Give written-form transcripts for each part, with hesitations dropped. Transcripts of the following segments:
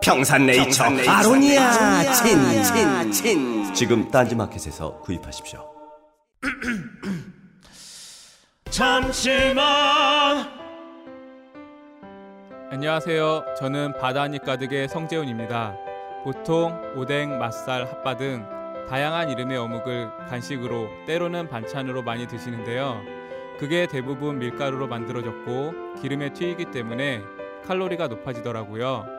평산네이처 아로니아 친. 지금 딴지마켓에서 구입하십시오. 잠시만. 안녕하세요. 저는 바다니 가득의 성재훈입니다. 보통 오뎅, 맛살, 핫바 등 다양한 이름의 어묵을 간식으로, 때로는 반찬으로 많이 드시는데요. 그게 대부분 밀가루로 만들어졌고 기름에 튀기기 때문에 칼로리가 높아지더라고요.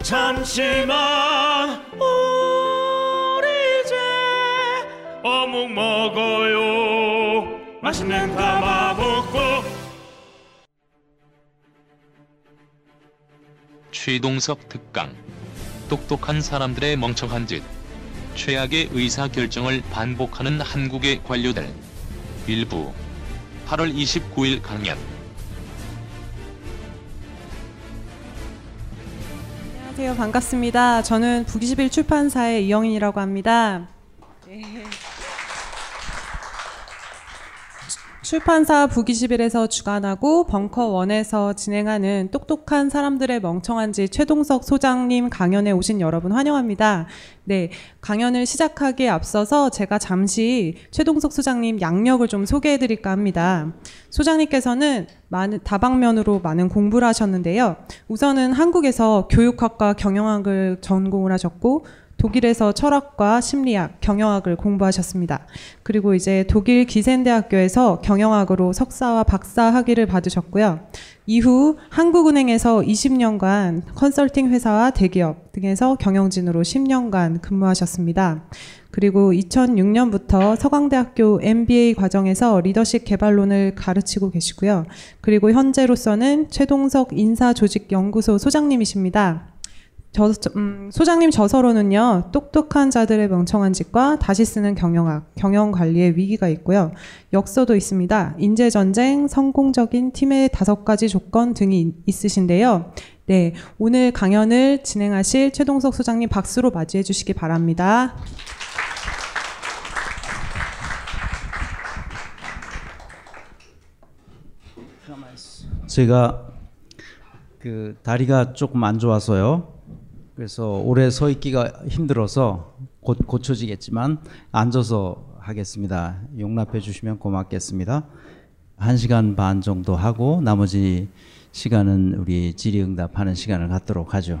잠시만, 우리 이제 어묵 먹어요. 맛있는 담아먹고. 최동석 특강. 똑똑한 사람들의 멍청한 짓. 최악의 의사결정을 반복하는 한국의 관료들. 일부 8월 29일 강연. 안녕하세요. 반갑습니다. 저는 북21 출판사의 이영인이라고 합니다. 네. 출판사 북21에서 주관하고 벙커원에서 진행하는 똑똑한 사람들의 멍청한 짓 최동석 소장님 강연에 오신 여러분 환영합니다. 네, 강연을 시작하기에 앞서서 제가 잠시 최동석 소장님 양력을 좀 소개해드릴까 합니다. 소장님께서는 다방면으로 많은 공부를 하셨는데요. 우선은 한국에서 교육학과 경영학을 전공을 하셨고 독일에서 철학과 심리학, 경영학을 공부하셨습니다. 그리고 이제 독일 기센대학교에서 경영학으로 석사와 박사 학위를 받으셨고요. 이후 한국은행에서 20년간 컨설팅 회사와 대기업 등에서 경영진으로 10년간 근무하셨습니다. 그리고 2006년부터 서강대학교 MBA 과정에서 리더십 개발론을 가르치고 계시고요. 그리고 현재로서는 최동석 인사조직연구소 소장님이십니다. 소장님 저서로는요, 똑똑한 자들의 멍청한 짓과 다시 쓰는 경영학, 경영관리의 위기가 있고요. 역서도 있습니다. 인재전쟁, 성공적인 팀의 5가지 조건 등이 있으신데요. 네, 오늘 강연을 진행하실 최동석 소장님 박수로 맞이해 주시기 바랍니다. 제가 다리가 조금 안 좋아서요. 그래서 오래 서 있기가 힘들어서 곧 고쳐지겠지만 앉아서 하겠습니다. 용납해 주시면 고맙겠습니다. 1시간 반 정도 하고 나머지 시간은 우리 질의응답하는 시간을 갖도록 하죠.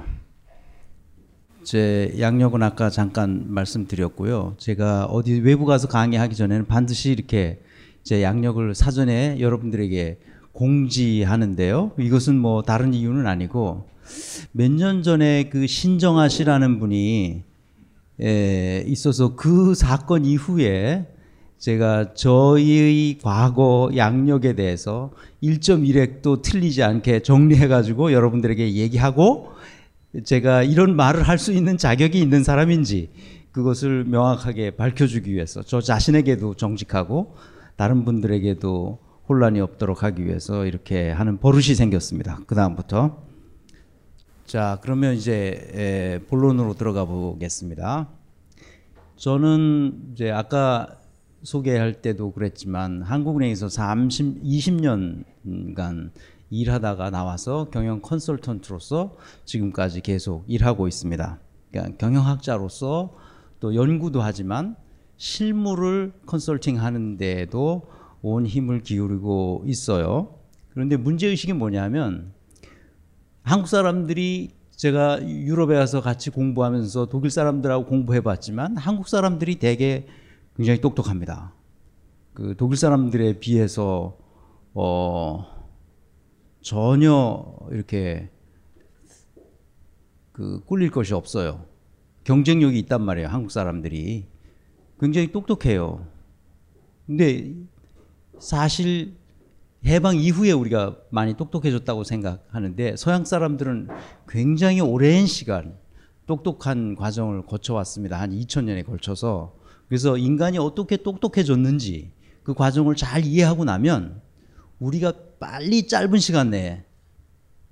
제 양력은 아까 잠깐 말씀드렸고요. 제가 어디 외부 가서 강의하기 전에는 반드시 이렇게 제 양력을 사전에 여러분들에게 공지하는데요. 이것은 뭐 다른 이유는 아니고 몇 년 전에 그 신정아 씨라는 분이 있어서 그 사건 이후에 제가 저희의 과거 양력에 대해서 1.1획도 틀리지 않게 정리해가지고 여러분들에게 얘기하고 제가 이런 말을 할 수 있는 자격이 있는 사람인지 그것을 명확하게 밝혀주기 위해서 저 자신에게도 정직하고 다른 분들에게도 혼란이 없도록 하기 위해서 이렇게 하는 버릇이 생겼습니다. 그 다음부터. 자, 그러면 이제 본론으로 들어가 보겠습니다. 저는 이제 아까 소개할 때도 그랬지만 한국은행에서 20년간 일하다가 나와서 경영 컨설턴트로서 지금까지 계속 일하고 있습니다. 그러니까 경영학자로서 또 연구도 하지만 실무를 컨설팅하는 데에도 온 힘을 기울이고 있어요. 그런데 문제의식이 뭐냐면 한국 사람들이 제가 유럽에 가서 같이 공부하면서 독일 사람들하고 공부해봤지만 한국 사람들이 되게 굉장히 똑똑합니다. 그 독일 사람들에 비해서 전혀 이렇게 그 꿀릴 것이 없어요. 경쟁력이 있단 말이에요. 한국 사람들이 굉장히 똑똑해요. 근데 사실 해방 이후에 우리가 많이 똑똑해졌다고 생각하는데 서양 사람들은 굉장히 오랜 시간 똑똑한 과정을 거쳐왔습니다. 한 2000년에 걸쳐서. 그래서 인간이 어떻게 똑똑해졌는지 그 과정을 잘 이해하고 나면 우리가 빨리 짧은 시간 내에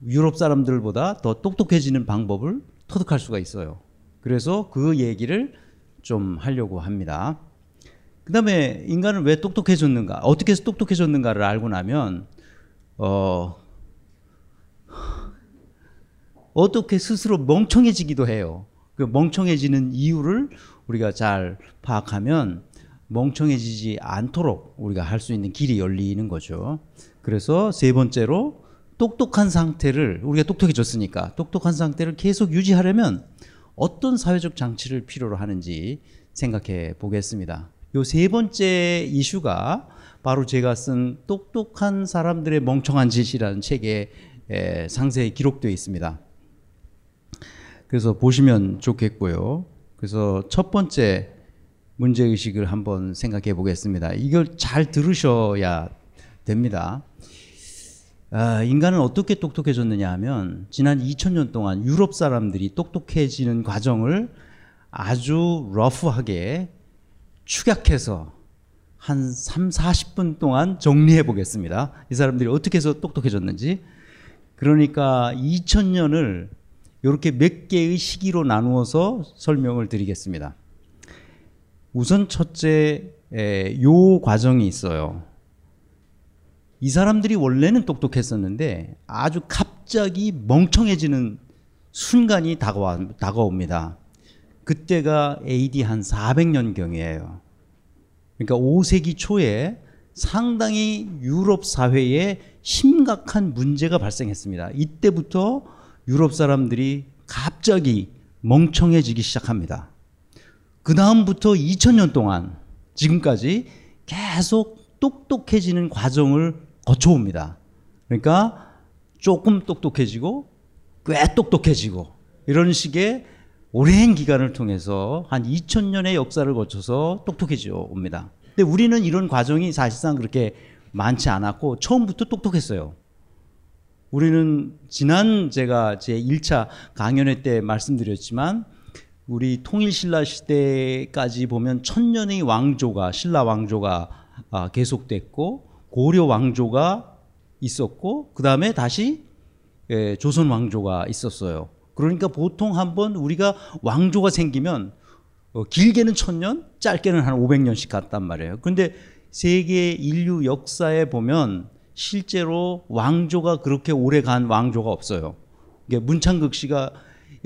유럽 사람들보다 더 똑똑해지는 방법을 터득할 수가 있어요. 그래서 그 얘기를 좀 하려고 합니다. 그 다음에 인간은 왜 똑똑해졌는가, 어떻게 해서 똑똑해졌는가를 알고 나면 어떻게 스스로 멍청해지기도 해요. 그 멍청해지는 이유를 우리가 잘 파악하면 멍청해지지 않도록 우리가 할 수 있는 길이 열리는 거죠. 그래서 세 번째로 똑똑한 상태를, 우리가 똑똑해졌으니까 똑똑한 상태를 계속 유지하려면 어떤 사회적 장치를 필요로 하는지 생각해 보겠습니다. 요 세 번째 이슈가 바로 제가 쓴 똑똑한 사람들의 멍청한 짓이라는 책에 상세히 기록되어 있습니다. 그래서 보시면 좋겠고요. 그래서 첫 번째 문제의식을 한번 생각해 보겠습니다. 이걸 잘 들으셔야 됩니다. 인간은 어떻게 똑똑해졌느냐 하면 지난 2000년 동안 유럽 사람들이 똑똑해지는 과정을 아주 러프하게 축약해서 한 3, 40분 동안 정리해 보겠습니다. 이 사람들이 어떻게 해서 똑똑해졌는지. 그러니까 2000년을 이렇게 몇 개의 시기로 나누어서 설명을 드리겠습니다. 우선 첫째, 요 과정이 있어요. 이 사람들이 원래는 똑똑했었는데 아주 갑자기 멍청해지는 순간이 다가옵니다. 그때가 AD 한 400년경이에요. 그러니까 5세기 초에 상당히 유럽 사회에 심각한 문제가 발생했습니다. 이때부터 유럽 사람들이 갑자기 멍청해지기 시작합니다. 그 다음부터 2000년 동안 지금까지 계속 똑똑해지는 과정을 거쳐옵니다. 그러니까 조금 똑똑해지고 꽤 똑똑해지고 이런 식의 오랜 기간을 통해서 한 2000년의 역사를 거쳐서 똑똑해져 옵니다. 근데 우리는 이런 과정이 사실상 그렇게 많지 않았고 처음부터 똑똑했어요. 우리는 지난 제가 제 1차 강연회 때 말씀드렸지만 우리 통일신라 시대까지 보면 천년의 왕조가, 신라 왕조가 계속됐고 고려 왕조가 있었고 그 다음에 다시 조선 왕조가 있었어요. 그러니까 보통 한번 우리가 왕조가 생기면 길게는 1000년, 짧게는 한 500년씩 갔단 말이에요. 그런데 세계 인류 역사에 보면 실제로 왕조가 그렇게 오래 간 왕조가 없어요. 문창극 씨가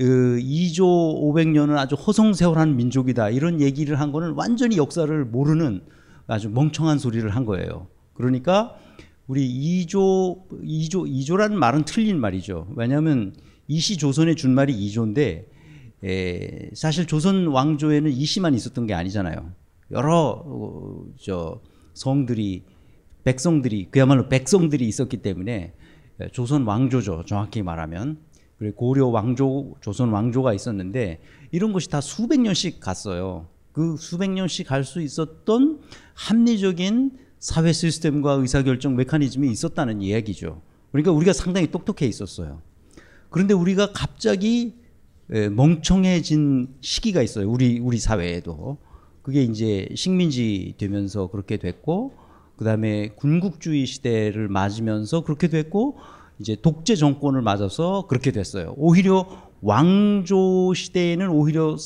2조 500년은 아주 허송세월한 민족이다 이런 얘기를 한 거는 완전히 역사를 모르는 아주 멍청한 소리를 한 거예요. 그러니까 우리 2조라는 말은 틀린 말이죠. 왜냐하면 이씨 조선의 준말이 2조인데 사실 조선 왕조에는 이씨만 있었던 게 아니잖아요. 여러 성들이, 백성들이, 그야말로 백성들이 있었기 때문에 조선 왕조죠, 정확히 말하면. 그리고 고려 왕조, 조선 왕조가 있었는데 이런 것이 다 수백 년씩 갔어요. 그 수백 년씩 갈 수 있었던 합리적인 사회 시스템과 의사결정 메커니즘이 있었다는 이야기죠. 그러니까 우리가 상당히 똑똑해 있었어요. 그런데 우리가 갑자기 멍청해진 시기가 있어요. 우리 사회에도. 그게 이제 식민지 되면서 그렇게 됐고, 그 다음에 군국주의 시대를 맞으면서 그렇게 됐고, 이제 독재 정권을 맞아서 그렇게 됐어요. 오히려 왕조 시대에는 오히려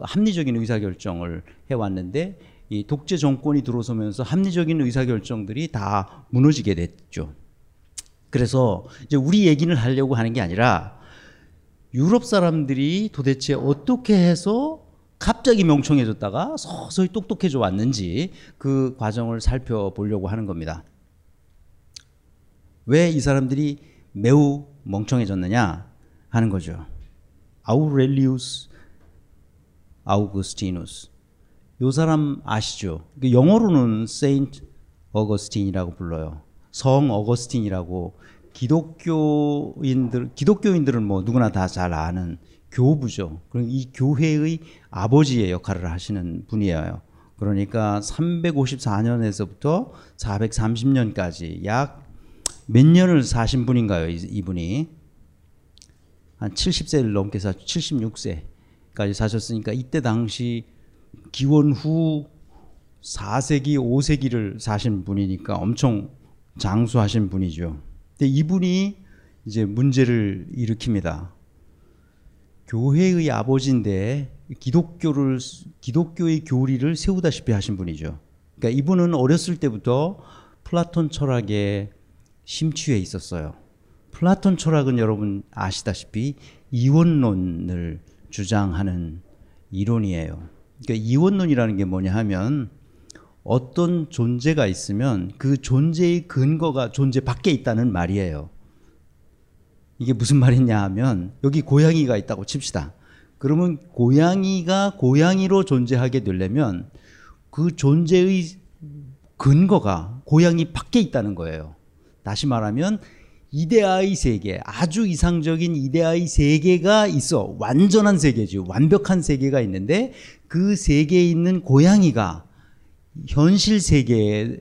합리적인 의사결정을 해왔는데, 이 독재 정권이 들어서면서 합리적인 의사결정들이 다 무너지게 됐죠. 그래서 이제 우리 얘기를 하려고 하는 게 아니라 유럽 사람들이 도대체 어떻게 해서 갑자기 멍청해졌다가 서서히 똑똑해져 왔는지 그 과정을 살펴보려고 하는 겁니다. 왜 이 사람들이 매우 멍청해졌느냐 하는 거죠. 아우렐리우스 아우구스티누스, 요 사람 아시죠? 영어로는 세인트 어거스틴이라고 불러요. 성 어거스틴이라고, 기독교인들은 뭐 누구나 다 잘 아는 교부죠. 그럼 이 교회의 아버지의 역할을 하시는 분이에요. 그러니까 354년에서부터 430년까지 약 몇 년을 사신 분인가요? 이분이 한 70세를 넘게 사셨, 76세까지 사셨으니까 이때 당시 기원 후 4세기, 5세기를 사신 분이니까 엄청 장수하신 분이죠. 근데 이분이 이제 문제를 일으킵니다. 교회의 아버지인데 기독교의 교리를 세우다시피 하신 분이죠. 그러니까 이분은 어렸을 때부터 플라톤 철학에 심취해 있었어요. 플라톤 철학은 여러분 아시다시피 이원론을 주장하는 이론이에요. 그러니까 이원론이라는 게 뭐냐 하면, 어떤 존재가 있으면 그 존재의 근거가 존재 밖에 있다는 말이에요. 이게 무슨 말이냐 하면, 여기 고양이가 있다고 칩시다. 그러면 고양이가 고양이로 존재하게 되려면 그 존재의 근거가 고양이 밖에 있다는 거예요. 다시 말하면 이데아의 세계, 아주 이상적인 이데아의 세계가 있어. 완전한 세계지, 완벽한 세계가 있는데 그 세계에 있는 고양이가 현실 세계의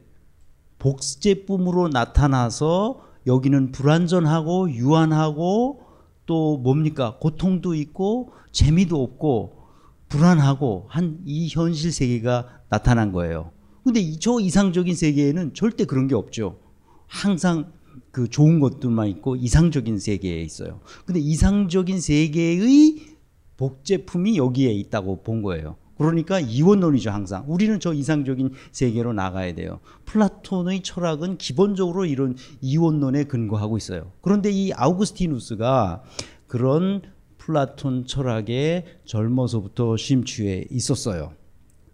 복제품으로 나타나서 여기는 불완전하고 유한하고 또 뭡니까? 고통도 있고 재미도 없고 불안하고 한 이 현실 세계가 나타난 거예요. 근데 저 이상적인 세계에는 절대 그런 게 없죠. 항상 그 좋은 것들만 있고 이상적인 세계에 있어요. 근데 이상적인 세계의 복제품이 여기에 있다고 본 거예요. 그러니까 이원론이죠. 항상 우리는 저 이상적인 세계로 나가야 돼요. 플라톤의 철학은 기본적으로 이런 이원론에 근거하고 있어요. 그런데 이 아우구스티누스가 그런 플라톤 철학에 젊어서부터 심취해 있었어요.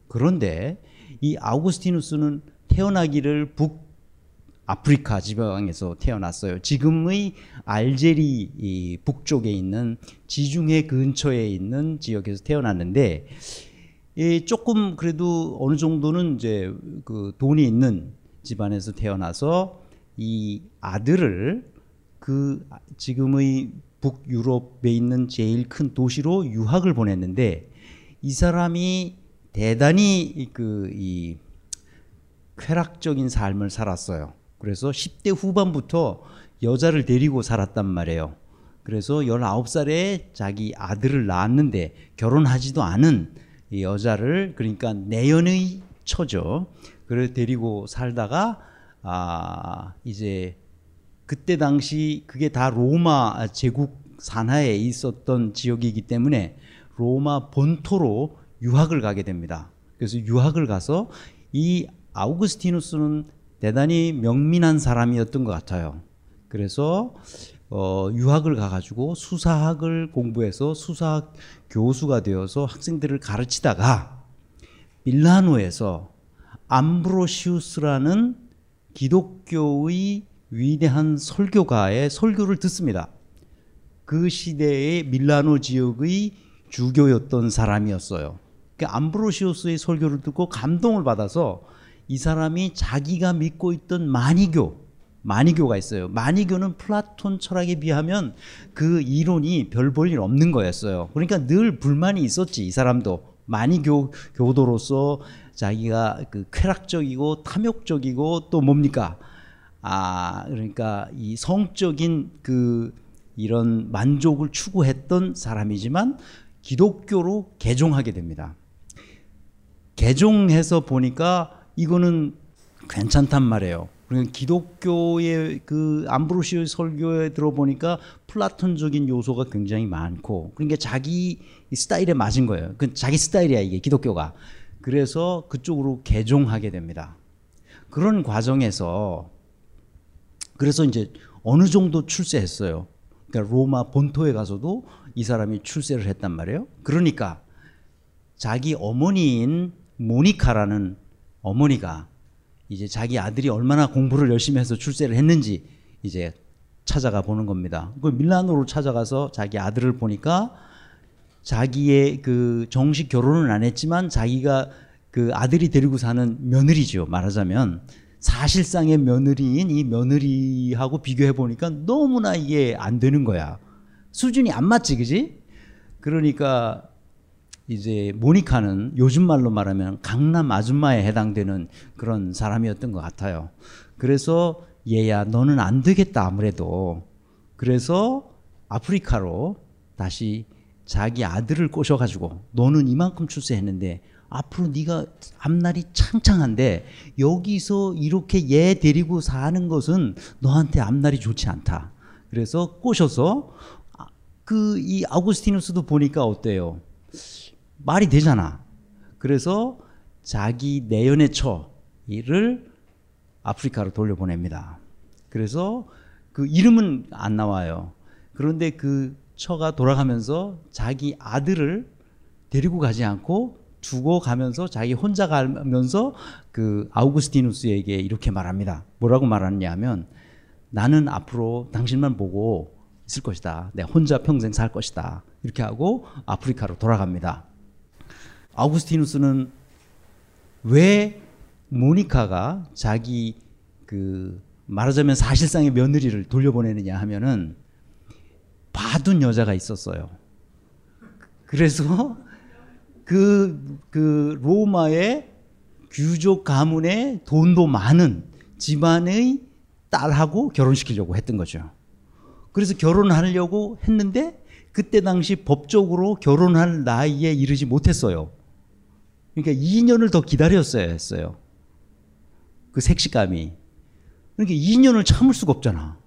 그런데 이 아우구스티누스는 태어나기를 북아프리카 지방에서 태어났어요. 지금의 알제리 이 북쪽에 있는 지중해 근처에 있는 지역에서 태어났는데, 예, 조금 그래도 어느 정도는 이제 그 돈이 있는 집안에서 태어나서 이 아들을 그 지금의 북유럽에 있는 제일 큰 도시로 유학을 보냈는데, 이 사람이 대단히 이 쾌락적인 삶을 살았어요. 그래서 10대 후반부터 여자를 데리고 살았단 말이에요. 그래서 19살에 자기 아들을 낳았는데 결혼하지도 않은 이 여자를, 그러니까 내연의 처죠. 그를 데리고 살다가 이제 그때 당시 그게 다 로마 제국 산하에 있었던 지역이기 때문에 로마 본토로 유학을 가게 됩니다. 그래서 유학을 가서, 이 아우구스티누스는 대단히 명민한 사람이었던 것 같아요. 그래서 유학을 가가지고 수사학을 공부해서 수사학 교수가 되어서 학생들을 가르치다가 밀라노에서 암브로시우스라는 기독교의 위대한 설교가의 설교를 듣습니다. 그 시대의 밀라노 지역의 주교였던 사람이었어요. 그러니까 암브로시우스의 설교를 듣고 감동을 받아서 이 사람이 자기가 믿고 있던 마니교가 있어요. 마니교는 플라톤 철학에 비하면 그 이론이 별 볼 일 없는 거였어요. 그러니까 늘 불만이 있었지, 이 사람도. 많이 교도로서 자기가 그 쾌락적이고 탐욕적이고 또 뭡니까? 그러니까 이 성적인 그 이런 만족을 추구했던 사람이지만 기독교로 개종하게 됩니다. 개종해서 보니까 이거는 괜찮단 말이에요. 그러니까 기독교의 그 암브로시오의 설교에 들어보니까 플라톤적인 요소가 굉장히 많고, 그러니까 자기 스타일에 맞은 거예요. 그 자기 스타일이야 이게 기독교가. 그래서 그쪽으로 개종하게 됩니다. 그런 과정에서 그래서 이제 어느 정도 출세했어요. 그러니까 로마 본토에 가서도 이 사람이 출세를 했단 말이에요. 그러니까 자기 어머니인 모니카라는 어머니가 이제 자기 아들이 얼마나 공부를 열심히 해서 출세를 했는지 이제 찾아가 보는 겁니다. 그 밀라노로 찾아가서 자기 아들을 보니까 자기의 그 정식 결혼은 안 했지만 자기가 그 아들이 데리고 사는 며느리죠. 말하자면 사실상의 며느리인 이 며느리하고 비교해 보니까 너무나 이게 안 되는 거야. 수준이 안 맞지, 그지? 그러니까 이제 모니카는 요즘 말로 말하면 강남 아줌마에 해당되는 그런 사람이었던 것 같아요. 그래서 얘야 너는 안 되겠다 아무래도. 그래서 아프리카로 다시 자기 아들을 꼬셔가지고 너는 이만큼 출세했는데 앞으로 네가 앞날이 창창한데 여기서 이렇게 얘 데리고 사는 것은 너한테 앞날이 좋지 않다. 그래서 꼬셔서 그 이 아우구스티누스도 보니까 어때요? 말이 되잖아. 그래서 자기 내연의 처를 아프리카로 돌려보냅니다. 그래서 그 이름은 안 나와요. 그런데 그 처가 돌아가면서 자기 아들을 데리고 가지 않고 두고 가면서 자기 혼자 가면서 그 아우구스티누스에게 이렇게 말합니다. 뭐라고 말하느냐 하면 나는 앞으로 당신만 보고 있을 것이다. 내가 혼자 평생 살 것이다. 이렇게 하고 아프리카로 돌아갑니다. 아우구스티누스는 왜 모니카가 자기 그 말하자면 사실상의 며느리를 돌려보내느냐 하면은 봐둔 여자가 있었어요. 그래서 그 로마의 귀족 가문의 돈도 많은 집안의 딸하고 결혼시키려고 했던 거죠. 그래서 결혼하려고 했는데 그때 당시 법적으로 결혼할 나이에 이르지 못했어요. 그러니까 2년을 더 기다렸어야 했어요. 그 색시감이. 그러니까 2년을 참을 수가 없잖아.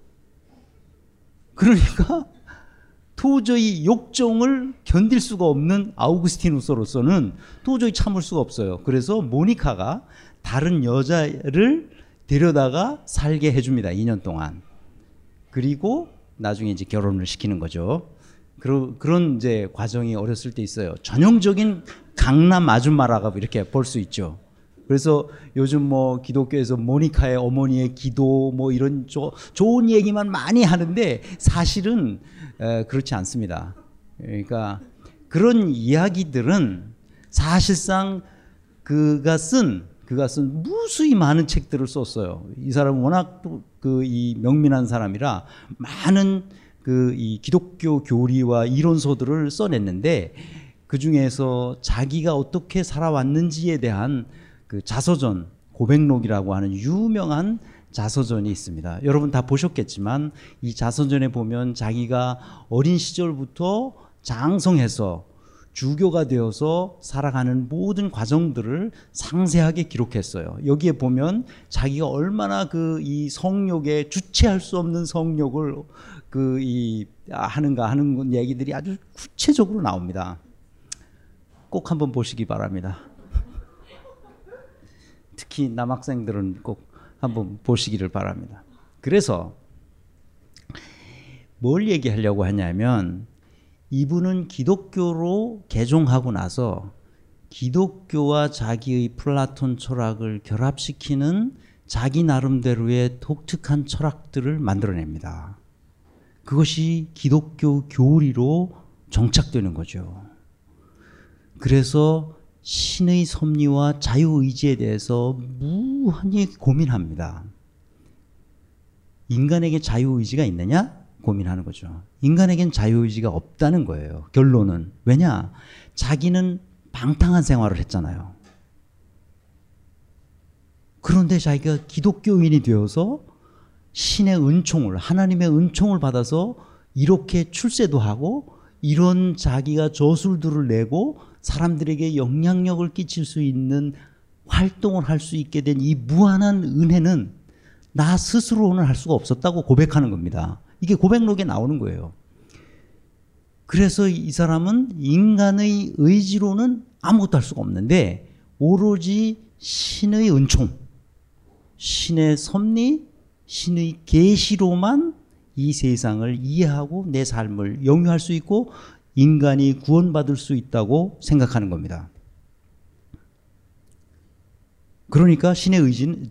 그러니까 도저히 욕정을 견딜 수가 없는 아우구스티누스로서는 도저히 참을 수가 없어요. 그래서 모니카가 다른 여자를 데려다가 살게 해줍니다. 2년 동안. 그리고 나중에 이제 결혼을 시키는 거죠. 그런 이제 과정이 어렸을 때 있어요. 전형적인 강남 아줌마라고 이렇게 볼 수 있죠. 그래서 요즘 뭐 기독교에서 모니카의 어머니의 기도 뭐 이런 좋은 얘기만 많이 하는데 사실은 그렇지 않습니다. 그러니까 그런 이야기들은 사실상 그가 쓴 무수히 많은 책들을 썼어요. 이 사람은 워낙 그 이 명민한 사람이라 많은 그 이 기독교 교리와 이론서들을 써냈는데 그 중에서 자기가 어떻게 살아왔는지에 대한 그 자서전 고백록이라고 하는 유명한 자서전이 있습니다. 여러분 다 보셨겠지만 이 자서전에 보면 자기가 어린 시절부터 장성해서 주교가 되어서 살아가는 모든 과정들을 상세하게 기록했어요. 여기에 보면 자기가 얼마나 그 이 성욕에 주체할 수 없는 성욕을 그 이 하는가 하는 얘기들이 아주 구체적으로 나옵니다. 꼭 한번 보시기 바랍니다. 특히 남학생들은 꼭 한번 보시기를 바랍니다. 그래서 뭘 얘기하려고 하냐면 이분은 기독교로 개종하고 나서 기독교와 자기의 플라톤 철학을 결합시키는 자기 나름대로의 독특한 철학들을 만들어냅니다. 그것이 기독교 교리로 정착되는 거죠. 그래서 신의 섭리와 자유의지에 대해서 무한히 고민합니다. 인간에게 자유의지가 있느냐? 고민하는 거죠. 인간에겐 자유의지가 없다는 거예요. 결론은. 왜냐? 자기는 방탕한 생활을 했잖아요. 그런데 자기가 기독교인이 되어서 신의 은총을, 하나님의 은총을 받아서 이렇게 출세도 하고 이런 자기가 저술들을 내고 사람들에게 영향력을 끼칠 수 있는 활동을 할 수 있게 된 이 무한한 은혜는 나 스스로는 할 수가 없었다고 고백하는 겁니다. 이게 고백록에 나오는 거예요. 그래서 이 사람은 인간의 의지로는 아무것도 할 수가 없는데 오로지 신의 은총, 신의 섭리, 신의 계시로만 이 세상을 이해하고 내 삶을 영유할 수 있고 인간이 구원받을 수 있다고 생각하는 겁니다. 그러니까 신의 의지는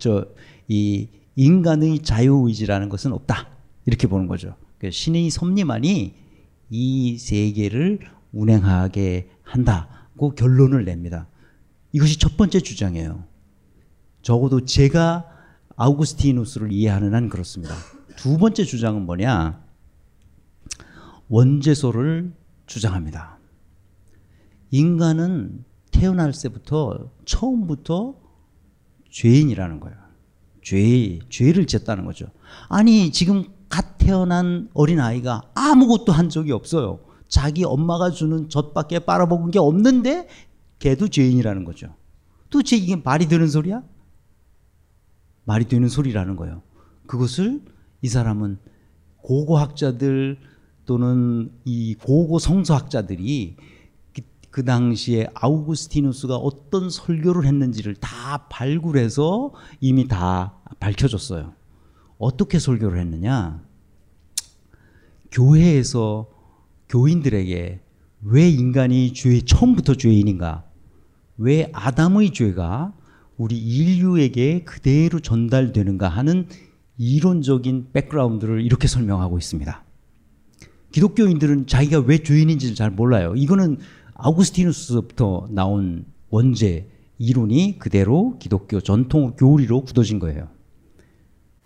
인간의 자유의지라는 것은 없다, 이렇게 보는 거죠. 그러니까 신의 섭리만이 이 세계를 운행하게 한다고 결론을 냅니다. 이것이 첫 번째 주장이에요. 적어도 제가 아우구스티누스를 이해하는 한 그렇습니다. 두 번째 주장은 뭐냐? 원죄소를 주장합니다. 인간은 태어날 때부터 처음부터 죄인이라는 거예요. 죄를 지었다는 거죠. 아니, 지금 갓 태어난 어린아이가 아무것도 한 적이 없어요. 자기 엄마가 주는 젖밖에 빨아먹은 게 없는데 걔도 죄인이라는 거죠. 도대체 이게 말이 되는 소리야? 말이 되는 소리라는 거예요. 그것을 이 사람은 고고학자들 또는 이 고고 성서학자들이 그 당시에 아우구스티누스가 어떤 설교를 했는지를 다 발굴해서 이미 다 밝혀줬어요. 어떻게 설교를 했느냐? 교회에서 교인들에게 왜 인간이 처음부터 죄인인가? 왜 아담의 죄가 우리 인류에게 그대로 전달되는가 하는 이론적인 백그라운드를 이렇게 설명하고 있습니다. 기독교인들은 자기가 왜 죄인인지를 잘 몰라요. 이거는 아우구스티누스부터 나온 원죄 이론이 그대로 기독교 전통 교리로 굳어진 거예요.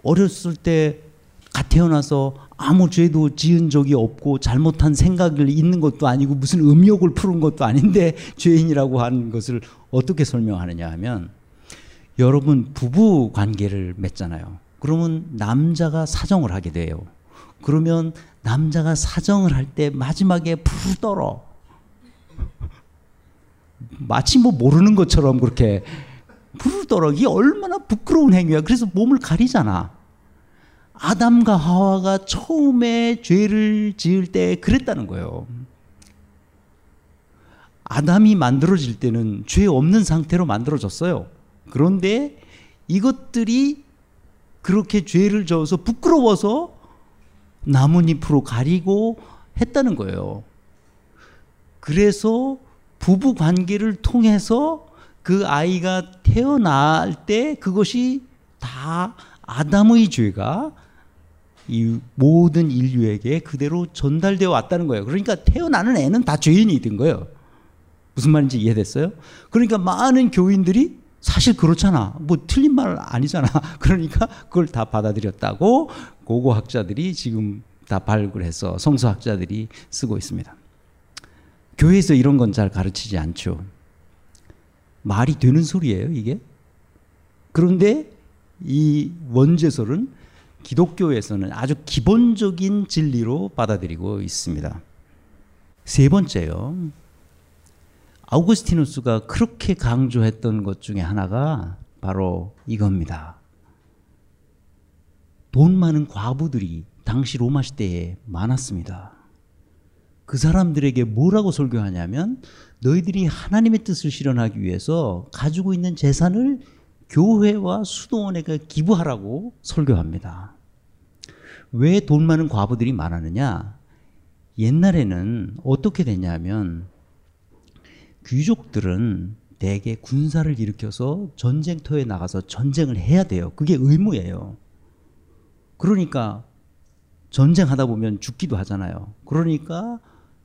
어렸을 때 갓 태어나서 아무 죄도 지은 적이 없고 잘못한 생각을 있는 것도 아니고 무슨 음욕을 푸른 것도 아닌데 죄인이라고 하는 것을 어떻게 설명하느냐 하면, 여러분 부부 관계를 맺잖아요. 그러면 남자가 사정을 하게 돼요. 그러면 남자가 사정을 할 때 마지막에 푹 떨어. 마치 뭐 모르는 것처럼 그렇게 푹 떨어. 이게 얼마나 부끄러운 행위야. 그래서 몸을 가리잖아. 아담과 하와가 처음에 죄를 지을 때 그랬다는 거예요. 아담이 만들어질 때는 죄 없는 상태로 만들어졌어요. 그런데 이것들이 그렇게 죄를 저어서 부끄러워서 나뭇잎으로 가리고 했다는 거예요. 그래서 부부 관계를 통해서 그 아이가 태어날 때 그것이 다 아담의 죄가 이 모든 인류에게 그대로 전달되어 왔다는 거예요. 그러니까 태어나는 애는 다 죄인이 된 거예요. 무슨 말인지 이해됐어요? 그러니까 많은 교인들이 사실 그렇잖아. 뭐 틀린 말 아니잖아. 그러니까 그걸 다 받아들였다고 고고학자들이 지금 다 발굴해서 성서학자들이 쓰고 있습니다. 교회에서 이런 건 잘 가르치지 않죠. 말이 되는 소리예요, 이게. 그런데 이 원죄설은 기독교에서는 아주 기본적인 진리로 받아들이고 있습니다. 세 번째요. 아우구스티누스가 그렇게 강조했던 것 중에 하나가 바로 이겁니다. 돈 많은 과부들이 당시 로마 시대에 많았습니다. 그 사람들에게 뭐라고 설교하냐면, 너희들이 하나님의 뜻을 실현하기 위해서 가지고 있는 재산을 교회와 수도원에게 기부하라고 설교합니다. 왜 돈 많은 과부들이 많았느냐? 옛날에는 어떻게 됐냐면 귀족들은 대개 군사를 일으켜서 전쟁터에 나가서 전쟁을 해야 돼요. 그게 의무예요. 그러니까 전쟁하다 보면 죽기도 하잖아요. 그러니까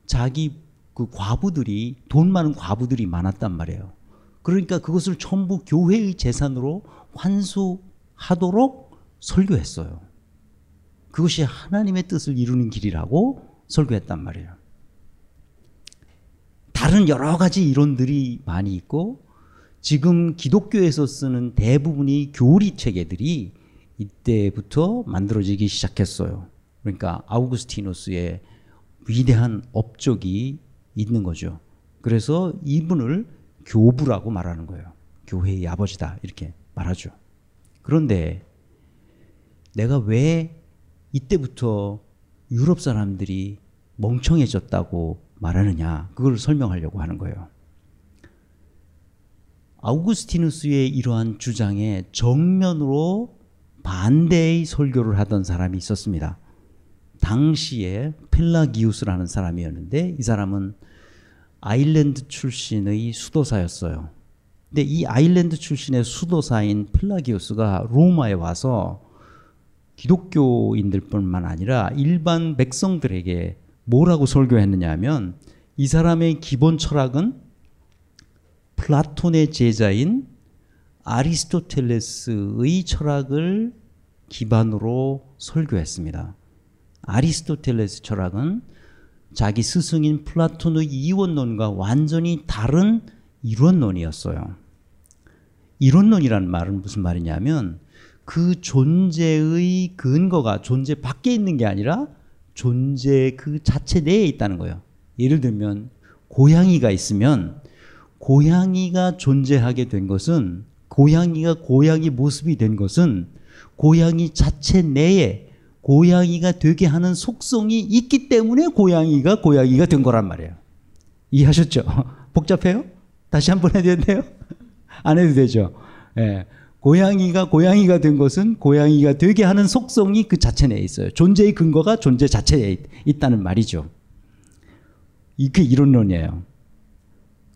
자기 그 과부들이, 돈 많은 과부들이 많았단 말이에요. 그러니까 그것을 전부 교회의 재산으로 환수하도록 설교했어요. 그것이 하나님의 뜻을 이루는 길이라고 설교했단 말이에요. 다른 여러 가지 이론들이 많이 있고 지금 기독교에서 쓰는 대부분의 교리 체계들이 이때부터 만들어지기 시작했어요. 그러니까 아우구스티누스의 위대한 업적이 있는 거죠. 그래서 이분을 교부라고 말하는 거예요. 교회의 아버지다 이렇게 말하죠. 그런데 내가 왜 이때부터 유럽 사람들이 멍청해졌다고 말하느냐, 그걸 설명하려고 하는 거예요. 아우구스티누스의 이러한 주장에 정면으로 반대의 설교를 하던 사람이 있었습니다. 당시에 펠라기우스라는 사람이었는데 이 사람은 아일랜드 출신의 수도사였어요. 근데 이 아일랜드 출신의 수도사인 펠라기우스가 로마에 와서 기독교인들 뿐만 아니라 일반 백성들에게 뭐라고 설교했느냐 하면 이 사람의 기본 철학은 플라톤의 제자인 아리스토텔레스의 철학을 기반으로 설교했습니다. 아리스토텔레스 철학은 자기 스승인 플라톤의 이원론과 완전히 다른 이론론이었어요. 이론론이라는 말은 무슨 말이냐면 그 존재의 근거가 존재 밖에 있는 게 아니라 존재 그 자체 내에 있다는 거예요. 예를 들면 고양이가 있으면 고양이가 존재하게 된 것은, 고양이가 고양이 모습이 된 것은 고양이 자체 내에 고양이가 되게 하는 속성이 있기 때문에 고양이가 고양이가 된 거란 말이에요. 이해하셨죠? 복잡해요? 다시 한번 해야 되는데요? 안 해도 되죠? 예. 고양이가 고양이가 된 것은 고양이가 되게 하는 속성이 그 자체 내에 있어요. 존재의 근거가 존재 자체에 있다는 말이죠. 이게 이론론이에요.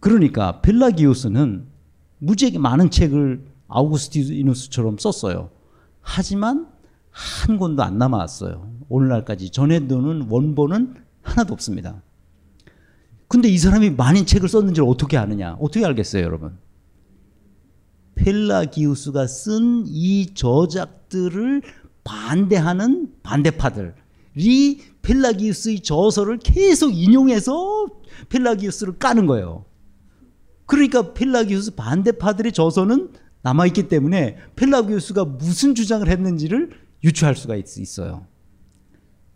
그러니까 펠라기우스는 무지하게 많은 책을 아우구스티누스처럼 썼어요. 하지만 한 권도 안 남았어요. 오늘날까지 전해두는 원본은 하나도 없습니다. 근데 이 사람이 많은 책을 썼는지를 어떻게 아느냐? 어떻게 알겠어요, 여러분? 펠라기우스가 쓴 이 저작들을 반대하는 반대파들이 펠라기우스의 저서를 계속 인용해서 펠라기우스를 까는 거예요. 그러니까 펠라기우스 반대파들의 저서는 남아있기 때문에 펠라기우스가 무슨 주장을 했는지를 유추할 수가 있어요.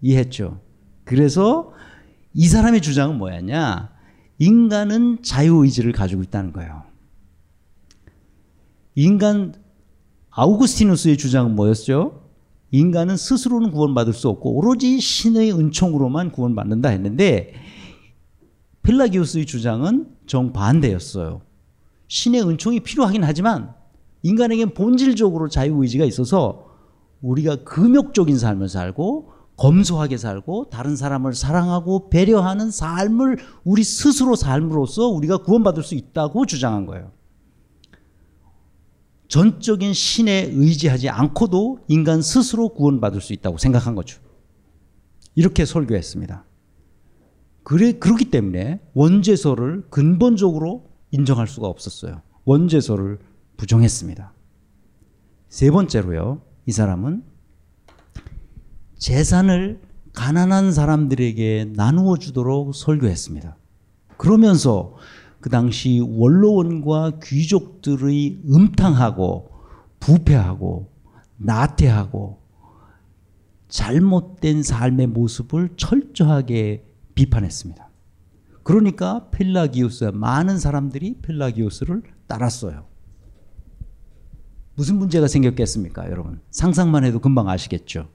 이해했죠? 그래서 이 사람의 주장은 뭐였냐? 인간은 자유의지를 가지고 있다는 거예요. 인간, 아우구스티누스의 주장은 뭐였죠? 인간은 스스로는 구원받을 수 없고 오로지 신의 은총으로만 구원받는다 했는데 펠라기우스의 주장은 정반대였어요. 신의 은총이 필요하긴 하지만 인간에겐 본질적으로 자유의지가 있어서 우리가 금욕적인 삶을 살고 검소하게 살고 다른 사람을 사랑하고 배려하는 삶을 우리 스스로 삶으로써 우리가 구원받을 수 있다고 주장한 거예요. 전적인 신에 의지하지 않고도 인간 스스로 구원받을 수 있다고 생각한 거죠. 이렇게 설교했습니다. 그렇기 때문에 원죄설을 근본적으로 인정할 수가 없었어요. 원죄설을 부정했습니다. 세 번째로요, 이 사람은 재산을 가난한 사람들에게 나누어 주도록 설교했습니다. 그러면서 그 당시 원로원과 귀족들의 음탕하고 부패하고 나태하고 잘못된 삶의 모습을 철저하게 비판했습니다. 그러니까 펠라기우스와 많은 사람들이 펠라기우스를 따랐어요. 무슨 문제가 생겼겠습니까, 여러분? 상상만 해도 금방 아시겠죠?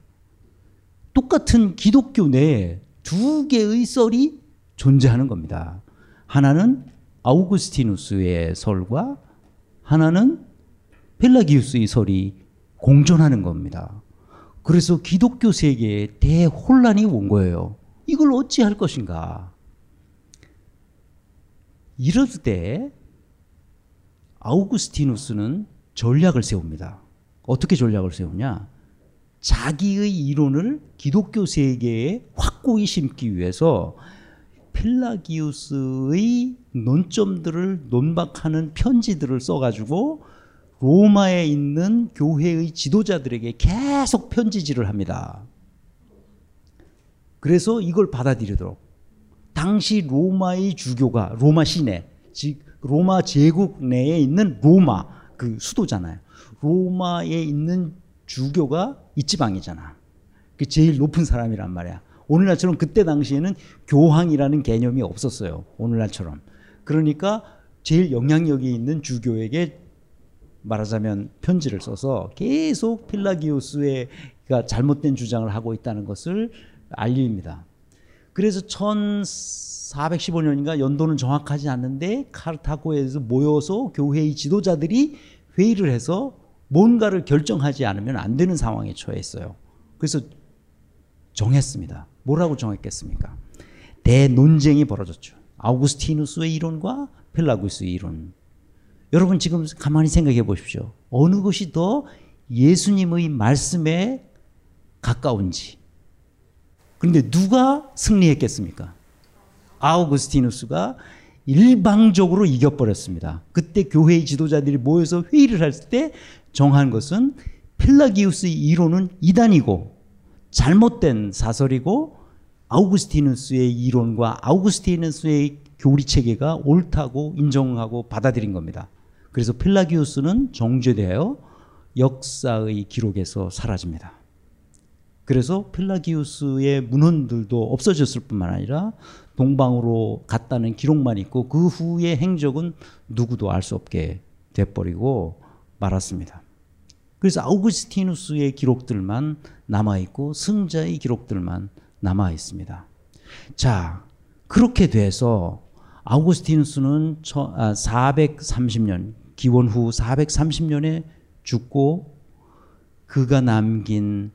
똑같은 기독교 내에 두 개의 썰이 존재하는 겁니다. 하나는 아우구스티누스의 설과 하나는 펠라기우스의 설이 공존하는 겁니다. 그래서 기독교 세계에 대혼란이 온 거예요. 이걸 어찌할 것인가? 이럴 때 아우구스티누스는 전략을 세웁니다. 어떻게 전략을 세우냐? 자기의 이론을 기독교 세계에 확고히 심기 위해서 펠라기우스의 논점들을 논박하는 편지들을 써가지고 로마에 있는 교회의 지도자들에게 계속 편지질을 합니다. 그래서 이걸 받아들이도록 당시 로마의 주교가 로마 시내, 즉 로마 제국 내에 있는 로마 그 수도잖아요. 로마에 있는 주교가 이 지방이잖아. 그 제일 높은 사람이란 말이야. 오늘날처럼 그때 당시에는 교황이라는 개념이 없었어요. 오늘날처럼. 그러니까 제일 영향력이 있는 주교에게 말하자면 편지를 써서 계속 펠라기우스가 잘못된 주장을 하고 있다는 것을 알립니다. 그래서 1415년인가 연도는 정확하지 않는데 카르타고에서 모여서 교회의 지도자들이 회의를 해서 뭔가를 결정하지 않으면 안 되는 상황에 처했어요. 그래서 정했습니다. 뭐라고 정했겠습니까? 대논쟁이 벌어졌죠. 아우구스티누스의 이론과 펠라기우스의 이론. 여러분 지금 가만히 생각해 보십시오. 어느 것이 더 예수님의 말씀에 가까운지. 그런데 누가 승리했겠습니까? 아우구스티누스가 일방적으로 이겨버렸습니다. 그때 교회의 지도자들이 모여서 회의를 할 때 정한 것은 펠라기우스의 이론은 이단이고 잘못된 사설이고 아우구스티누스의 이론과 아우구스티누스의 교리체계가 옳다고 인정하고 받아들인 겁니다. 그래서 펠라기우스는 정죄되어 역사의 기록에서 사라집니다. 그래서 펠라기우스의 문헌들도 없어졌을 뿐만 아니라 동방으로 갔다는 기록만 있고 그 후의 행적은 누구도 알 수 없게 돼버리고 말았습니다. 그래서 아우구스티누스의 기록들만 남아있고 승자의 기록들만 남아있습니다. 자, 그렇게 돼서 아우구스티누스는 430년, 기원 후 430년에 죽고 그가 남긴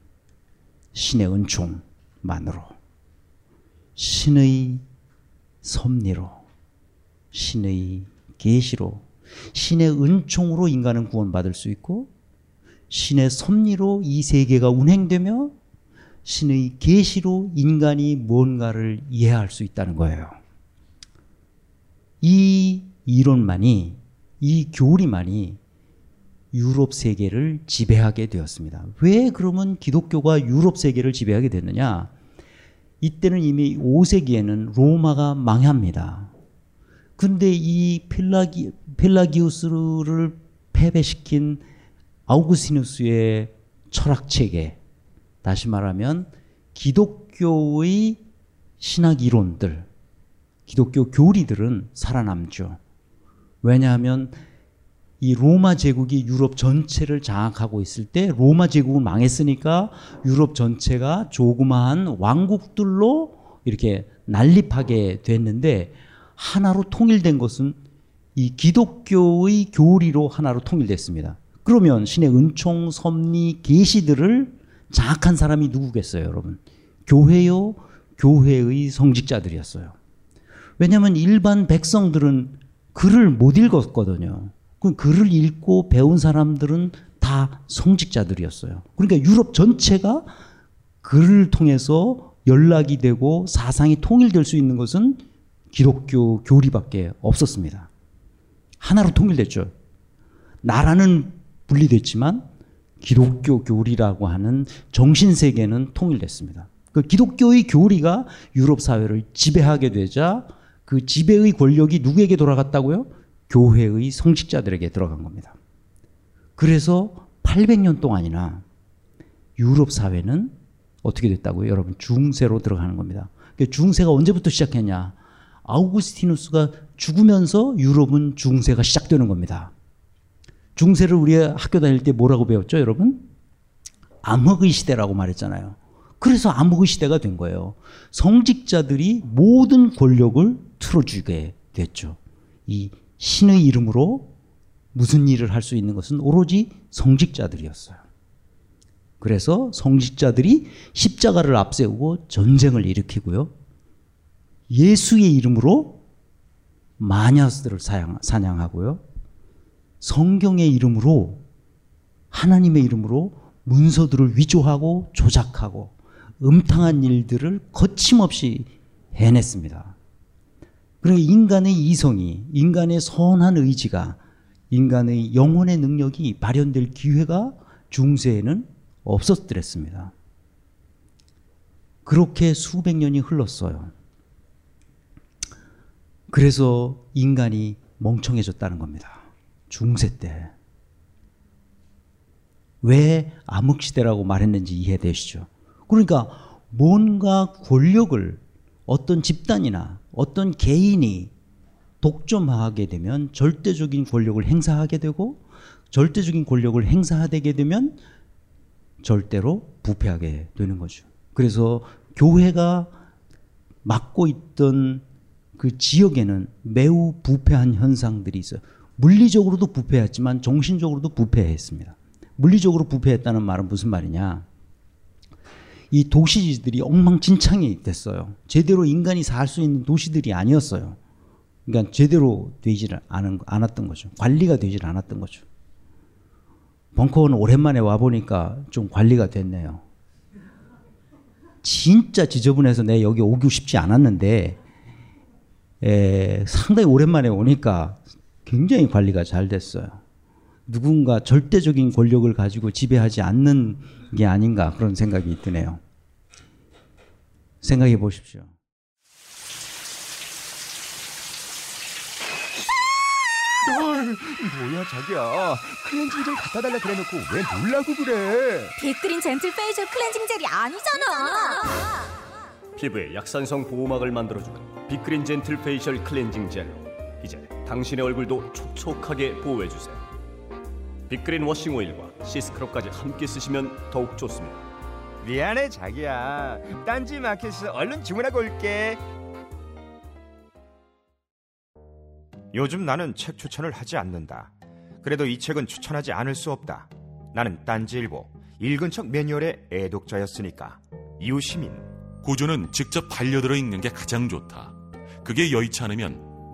신의 은총만으로, 신의 섭리로, 신의 계시로, 신의 은총으로 인간은 구원받을 수 있고 신의 섭리로 이 세계가 운행되며 신의 계시로 인간이 뭔가를 이해할 수 있다는 거예요. 이 이론만이, 이 교리만이 유럽 세계를 지배하게 되었습니다. 왜 그러면 기독교가 유럽 세계를 지배하게 됐느냐? 이때는 이미 5세기에는 로마가 망합니다. 근데 이 펠라기우스를 패배시킨 아우구스티누스의 철학체계, 다시 말하면 기독교의 신학 이론들, 기독교 교리들은 살아남죠. 왜냐하면 이 로마 제국이 유럽 전체를 장악하고 있을 때 로마 제국은 망했으니까 유럽 전체가 조그마한 왕국들로 이렇게 난립하게 됐는데 하나로 통일된 것은 이 기독교의 교리로 하나로 통일됐습니다. 그러면 신의 은총, 섭리, 계시들을 장악한 사람이 누구겠어요, 여러분? 교회요, 교회의 성직자들이었어요. 왜냐하면 일반 백성들은 글을 못 읽었거든요. 그 글을 읽고 배운 사람들은 다 성직자들이었어요. 그러니까 유럽 전체가 글을 통해서 연락이 되고 사상이 통일될 수 있는 것은 기독교 교리밖에 없었습니다. 하나로 통일됐죠. 나라는 분리됐지만 기독교 교리라고 하는 정신세계는 통일됐습니다. 그 기독교의 교리가 유럽 사회를 지배하게 되자 그 지배의 권력이 누구에게 돌아갔다고요? 교회의 성직자들에게 들어간 겁니다. 그래서 800년 동안이나 유럽 사회는 어떻게 됐다고요? 여러분, 중세로 들어가는 겁니다. 중세가 언제부터 시작했냐? 아우구스티누스가 죽으면서 유럽은 중세가 시작되는 겁니다. 중세를 우리가 학교 다닐 때 뭐라고 배웠죠, 여러분? 암흑의 시대라고 말했잖아요. 그래서 암흑의 시대가 된 거예요. 성직자들이 모든 권력을 틀어주게 됐죠. 이 신의 이름으로 무슨 일을 할 수 있는 것은 오로지 성직자들이었어요. 그래서 성직자들이 십자가를 앞세우고 전쟁을 일으키고요. 예수의 이름으로 마녀들을 사냥하고요. 성경의 이름으로, 하나님의 이름으로 문서들을 위조하고 조작하고 음탕한 일들을 거침없이 해냈습니다. 그러니까 인간의 이성이, 인간의 선한 의지가, 인간의 영혼의 능력이 발현될 기회가 중세에는 없었더랬습니다. 그렇게 수백 년이 흘렀어요. 그래서 인간이 멍청해졌다는 겁니다. 중세 때. 왜 암흑시대라고 말했는지 이해되시죠? 그러니까 뭔가 권력을 어떤 집단이나 어떤 개인이 독점하게 되면 절대적인 권력을 행사하게 되고, 절대적인 권력을 행사하게 되면 절대로 부패하게 되는 거죠. 그래서 교회가 맡고 있던 그 지역에는 매우 부패한 현상들이 있어요. 물리적으로도 부패했지만 정신적으로도 부패했습니다. 물리적으로 부패했다는 말은 무슨 말이냐, 이 도시들이 엉망진창이 됐어요. 제대로 인간이 살 수 있는 도시들이 아니었어요. 그러니까 제대로 되질 않았던 거죠. 관리가 되질 않았던 거죠. 벙커원 오랜만에 와보니까 좀 관리가 됐네요. 진짜 지저분해서 내 여기 오기 쉽지 않았는데 상당히 오랜만에 오니까 굉장히 관리가 잘 됐어요. 누군가 절대적인 권력을 가지고 지배하지 않는 게 아닌가 그런 생각이 드네요. 생각해 보십시오. 뭐야 자기야, 클렌징 젤 갖다 달라 그래 놓고 왜 놀라고 그래. 빅그린 젠틀 페이셜 클렌징 젤이 아니잖아. 피부에 약산성 보호막을 만들어주는 빅그린 젠틀 페이셜 클렌징 젤로 이제 당신의 얼굴도 촉촉하게 보호해주세요. 빅그린 워싱 오일과 시스크럽까지 함께 쓰시면 더욱 좋습니다. 미안해 자기야, 딴지마켓에서 얼른 주문하고 올게. 요즘 나는 책 추천을 하지 않는다. 그래도 이 책은 추천하지 않을 수 없다. 나는 딴지일보 읽은 척 매뉴얼의 애독자였으니까. 이웃시민. 고전은 직접 반려들어 읽는 게 가장 좋다. 그게 여의치 않으면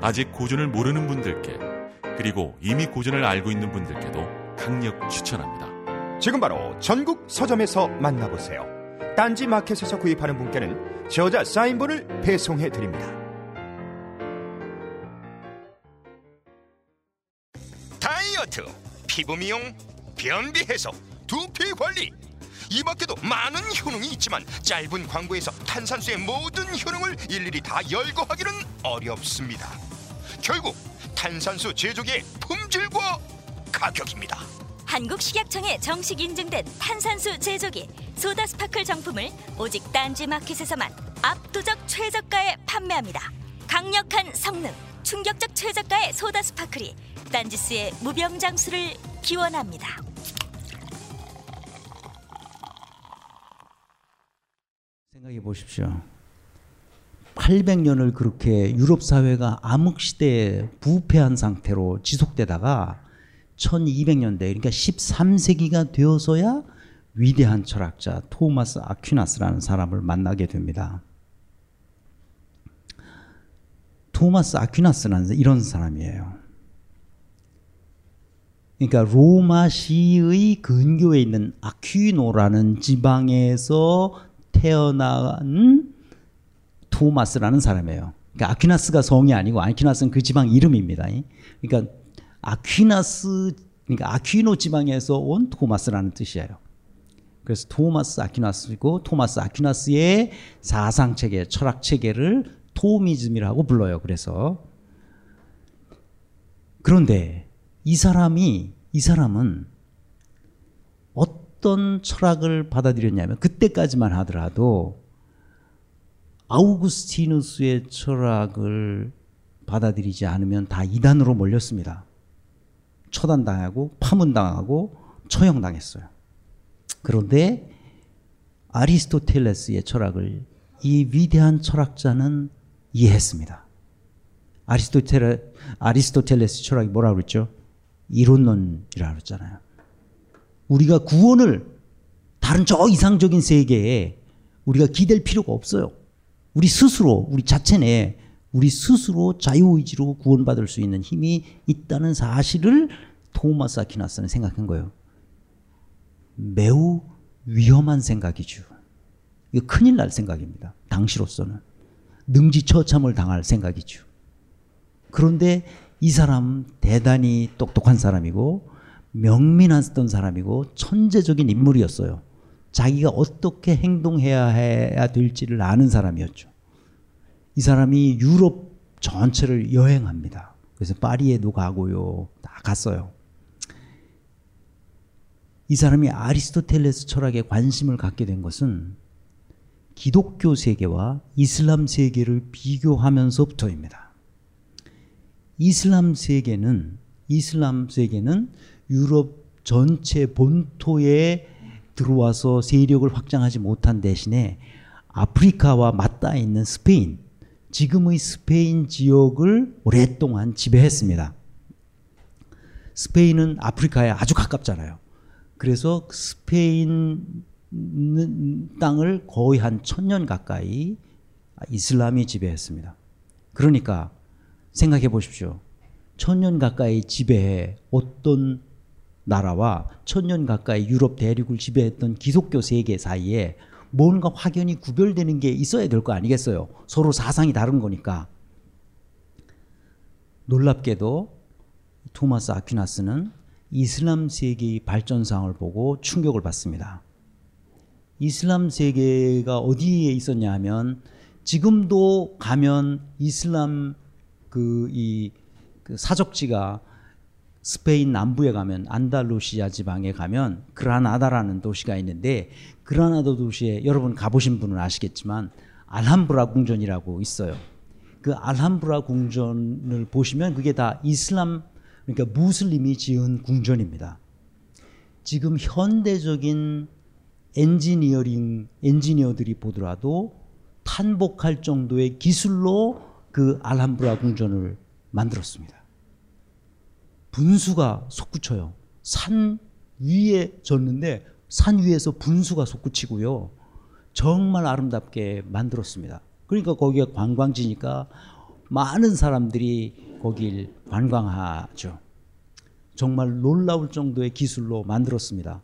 아직 고전을 모르는 분들께, 그리고 이미 고전을 알고 있는 분들께도 강력 추천합니다. 지금 바로 전국 서점에서 만나보세요. 딴지 마켓에서 구입하는 분께는 저자 사인본을 배송해드립니다. 다이어트, 피부 미용, 변비 해소, 두피 관리. 이 밖에도 많은 효능이 있지만 짧은 광고에서 탄산수의 모든 효능을 일일이 다 열거하기는 어렵습니다. 결국 탄산수 제조기의 품질과 가격입니다. 한국식약청에 정식 인증된 탄산수 제조기 소다 스파클 정품을 오직 딴지마켓에서만 압도적 최저가에 판매합니다. 강력한 성능, 충격적 최저가의 소다 스파클이 딴지스의 무병장수를 기원합니다. 생각해 보십시오. 800년을 그렇게 유럽 사회가 암흑시대에 부패한 상태로 지속되다가 1200년대, 그러니까 13세기가 되어서야 위대한 철학자 토마스 아퀴나스라는 사람을 만나게 됩니다. 토마스 아퀴나스는 이런 사람이에요. 그러니까 로마시의 근교에 있는 아퀴노라는 지방에서 태어난 토마스라는 사람이에요. 그러니까 아퀴나스가 성이 아니고 아퀴나스는 그 지방 이름입니다. 그러니까 아퀴나스, 그러니까 아퀴노 지방에서 온 토마스라는 뜻이에요. 그래서 토마스 아퀴나스이고, 토마스 아퀴나스의 사상 체계, 철학 체계를 토미즘이라고 불러요. 그래서 그런데 이 사람은 어떤 철학을 받아들였냐면, 그때까지만 하더라도 아우구스티누스의 철학을 받아들이지 않으면 다 이단으로 몰렸습니다. 처단당하고 파문당하고 처형당했어요. 그런데 아리스토텔레스의 철학을 이 위대한 철학자는 이해했습니다. 아리스토텔레스 철학이 뭐라고 그랬죠? 이론론이라고 그랬잖아요. 우리가 구원을 다른 저 이상적인 세계에 우리가 기댈 필요가 없어요. 우리 스스로 우리 자체 내에 우리 스스로 자유의지로 구원받을 수 있는 힘이 있다는 사실을 토마스 아퀴나스는 생각한 거예요. 매우 위험한 생각이죠. 이거 큰일 날 생각입니다. 당시로서는. 능지처참을 당할 생각이죠. 그런데 이 사람 대단히 똑똑한 사람이고 명민했던 사람이고 천재적인 인물이었어요. 자기가 어떻게 행동해야 될지를 아는 사람이었죠. 이 사람이 유럽 전체를 여행합니다. 그래서 파리에도 가고요. 다 갔어요. 이 사람이 아리스토텔레스 철학에 관심을 갖게 된 것은 기독교 세계와 이슬람 세계를 비교하면서부터입니다. 이슬람 세계는 유럽 전체 본토에 들어와서 세력을 확장하지 못한 대신에 아프리카와 맞닿아 있는 스페인, 지금의 스페인 지역을 오랫동안 지배했습니다. 스페인은 아프리카에 아주 가깝잖아요. 그래서 스페인 땅을 거의 한 1000년 가까이 이슬람이 지배했습니다. 그러니까 생각해 보십시오. 1000년 가까이 지배해 어떤 나라와 1000년 가까이 유럽 대륙을 지배했던 기독교 세계 사이에 뭔가 확연히 구별되는 게 있어야 될 거 아니겠어요? 서로 사상이 다른 거니까. 놀랍게도 토마스 아퀴나스는 이슬람 세계의 발전상을 보고 충격을 받습니다. 이슬람 세계가 어디에 있었냐 하면 지금도 가면 이슬람 그 사적지가 스페인 남부에 가면 안달루시아 지방에 가면 그라나다라는 도시가 있는데 그라나다 도시에 여러분 가보신 분은 아시겠지만 알함브라 궁전이라고 있어요. 그 알함브라 궁전을 보시면 그게 다 이슬람 그러니까 무슬림이 지은 궁전입니다. 지금 현대적인 엔지니어들이 보더라도 탄복할 정도의 기술로 그 알함브라 궁전을 만들었습니다. 분수가 솟구쳐요. 산 위에 졌는데 산 위에서 분수가 솟구치고요. 정말 아름답게 만들었습니다. 그러니까 거기가 관광지니까 많은 사람들이 거길 관광하죠. 정말 놀라울 정도의 기술로 만들었습니다.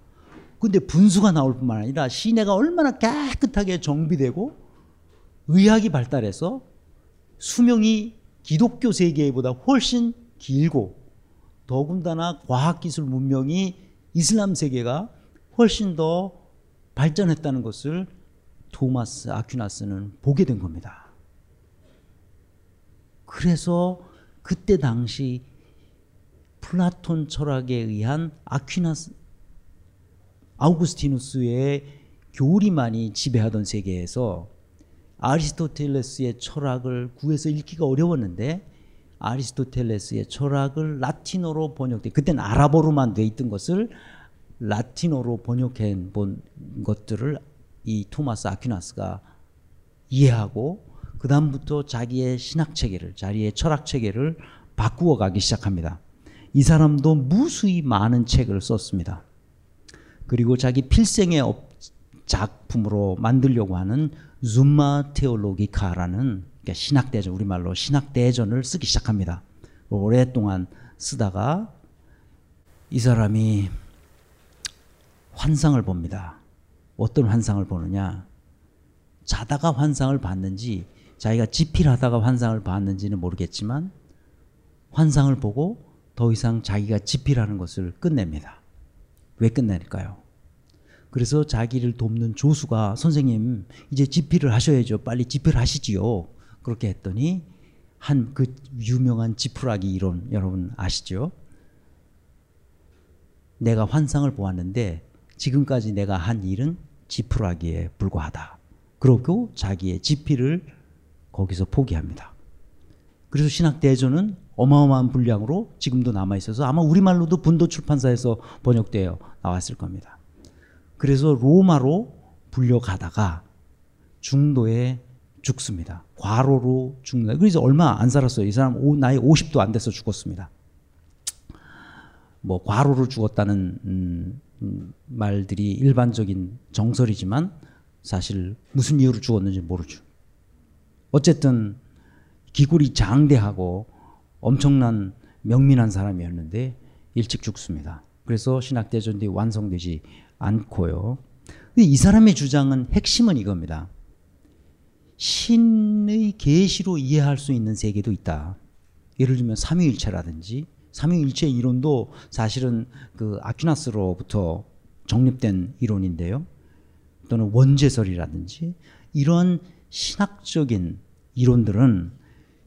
근데 분수가 나올 뿐만 아니라 시내가 얼마나 깨끗하게 정비되고 의학이 발달해서 수명이 기독교 세계보다 훨씬 길고 더군다나 과학기술 문명이 이슬람 세계가 훨씬 더 발전했다는 것을 토마스 아퀴나스는 보게 된 겁니다. 그래서 그때 당시 플라톤 철학에 의한 아우구스티누스의 교리만이 지배하던 세계에서 아리스토텔레스의 철학을 구해서 읽기가 어려웠는데 아리스토텔레스의 철학을 라틴어로 번역돼 그때는 아랍어로만 돼 있던 것을 라틴어로 번역해 본 것들을 이 토마스 아퀴나스가 이해하고 그 다음부터 자기의 신학 체계를 자기의 철학 체계를 바꾸어 가기 시작합니다. 이 사람도 무수히 많은 책을 썼습니다. 그리고 자기 필생의 작품으로 만들려고 하는 줌마 테올로기카라는 그러니까 신학대전, 우리말로 신학대전을 쓰기 시작합니다. 오랫동안 쓰다가 이 사람이 환상을 봅니다. 어떤 환상을 보느냐. 자다가 환상을 봤는지 자기가 집필하다가 환상을 봤는지는 모르겠지만 환상을 보고 더 이상 자기가 집필하는 것을 끝냅니다. 왜 끝낼까요? 그래서 자기를 돕는 조수가 선생님 이제 집필을 하셔야죠. 빨리 집필하시지요. 그렇게 했더니 한 그 유명한 지푸라기 이론 여러분 아시죠? 내가 환상을 보았는데 지금까지 내가 한 일은 지푸라기에 불과하다. 그러고 자기의 집필을 거기서 포기합니다. 그래서 신학대전은 어마어마한 분량으로 지금도 남아있어서 아마 우리말로도 분도 출판사에서 번역되어 나왔을 겁니다. 그래서 로마로 불려가다가 중도에 죽습니다. 과로로 죽는다. 그래서 얼마 안 살았어요. 이 사람 나이 50도 안 돼서 죽었습니다. 뭐 과로로 죽었다는 말들이 일반적인 정설이지만 사실 무슨 이유로 죽었는지 모르죠. 어쨌든 기굴이 장대하고 엄청난 명민한 사람이었는데 일찍 죽습니다. 그래서 신학대전도 완성되지 않고요. 근데 이 사람의 주장은 핵심은 이겁니다. 신의 계시로 이해할 수 있는 세계도 있다. 예를 들면 삼위일체라든지, 삼위일체 이론도 사실은 그 아퀴나스로부터 정립된 이론인데요. 또는 원죄설이라든지 이런 신학적인 이론들은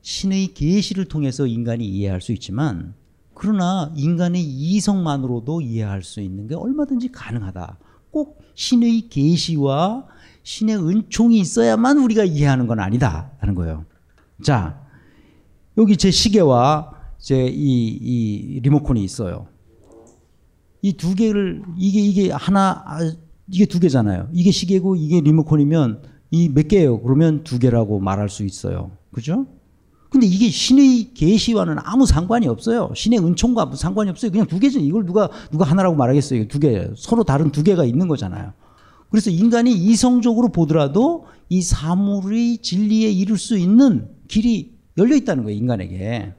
신의 계시를 통해서 인간이 이해할 수 있지만, 그러나 인간의 이성만으로도 이해할 수 있는 게 얼마든지 가능하다. 꼭 신의 계시와 신의 은총이 있어야만 우리가 이해하는 건 아니다 하는 거예요. 자, 여기 제 시계와 제 이 리모컨이 있어요. 이 두 개를 이게 하나, 이게 두 개잖아요. 이게 시계고 이게 리모컨이면 이 몇 개예요? 그러면 두 개라고 말할 수 있어요. 그죠? 근데 이게 신의 계시와는 아무 상관이 없어요. 신의 은총과 아무 상관이 없어요. 그냥 두 개죠. 이걸 누가 하나라고 말하겠어요. 두 개예요. 서로 다른 두 개가 있는 거잖아요. 그래서 인간이 이성적으로 보더라도 이 사물의 진리에 이를 수 있는 길이 열려 있다는 거예요, 인간에게.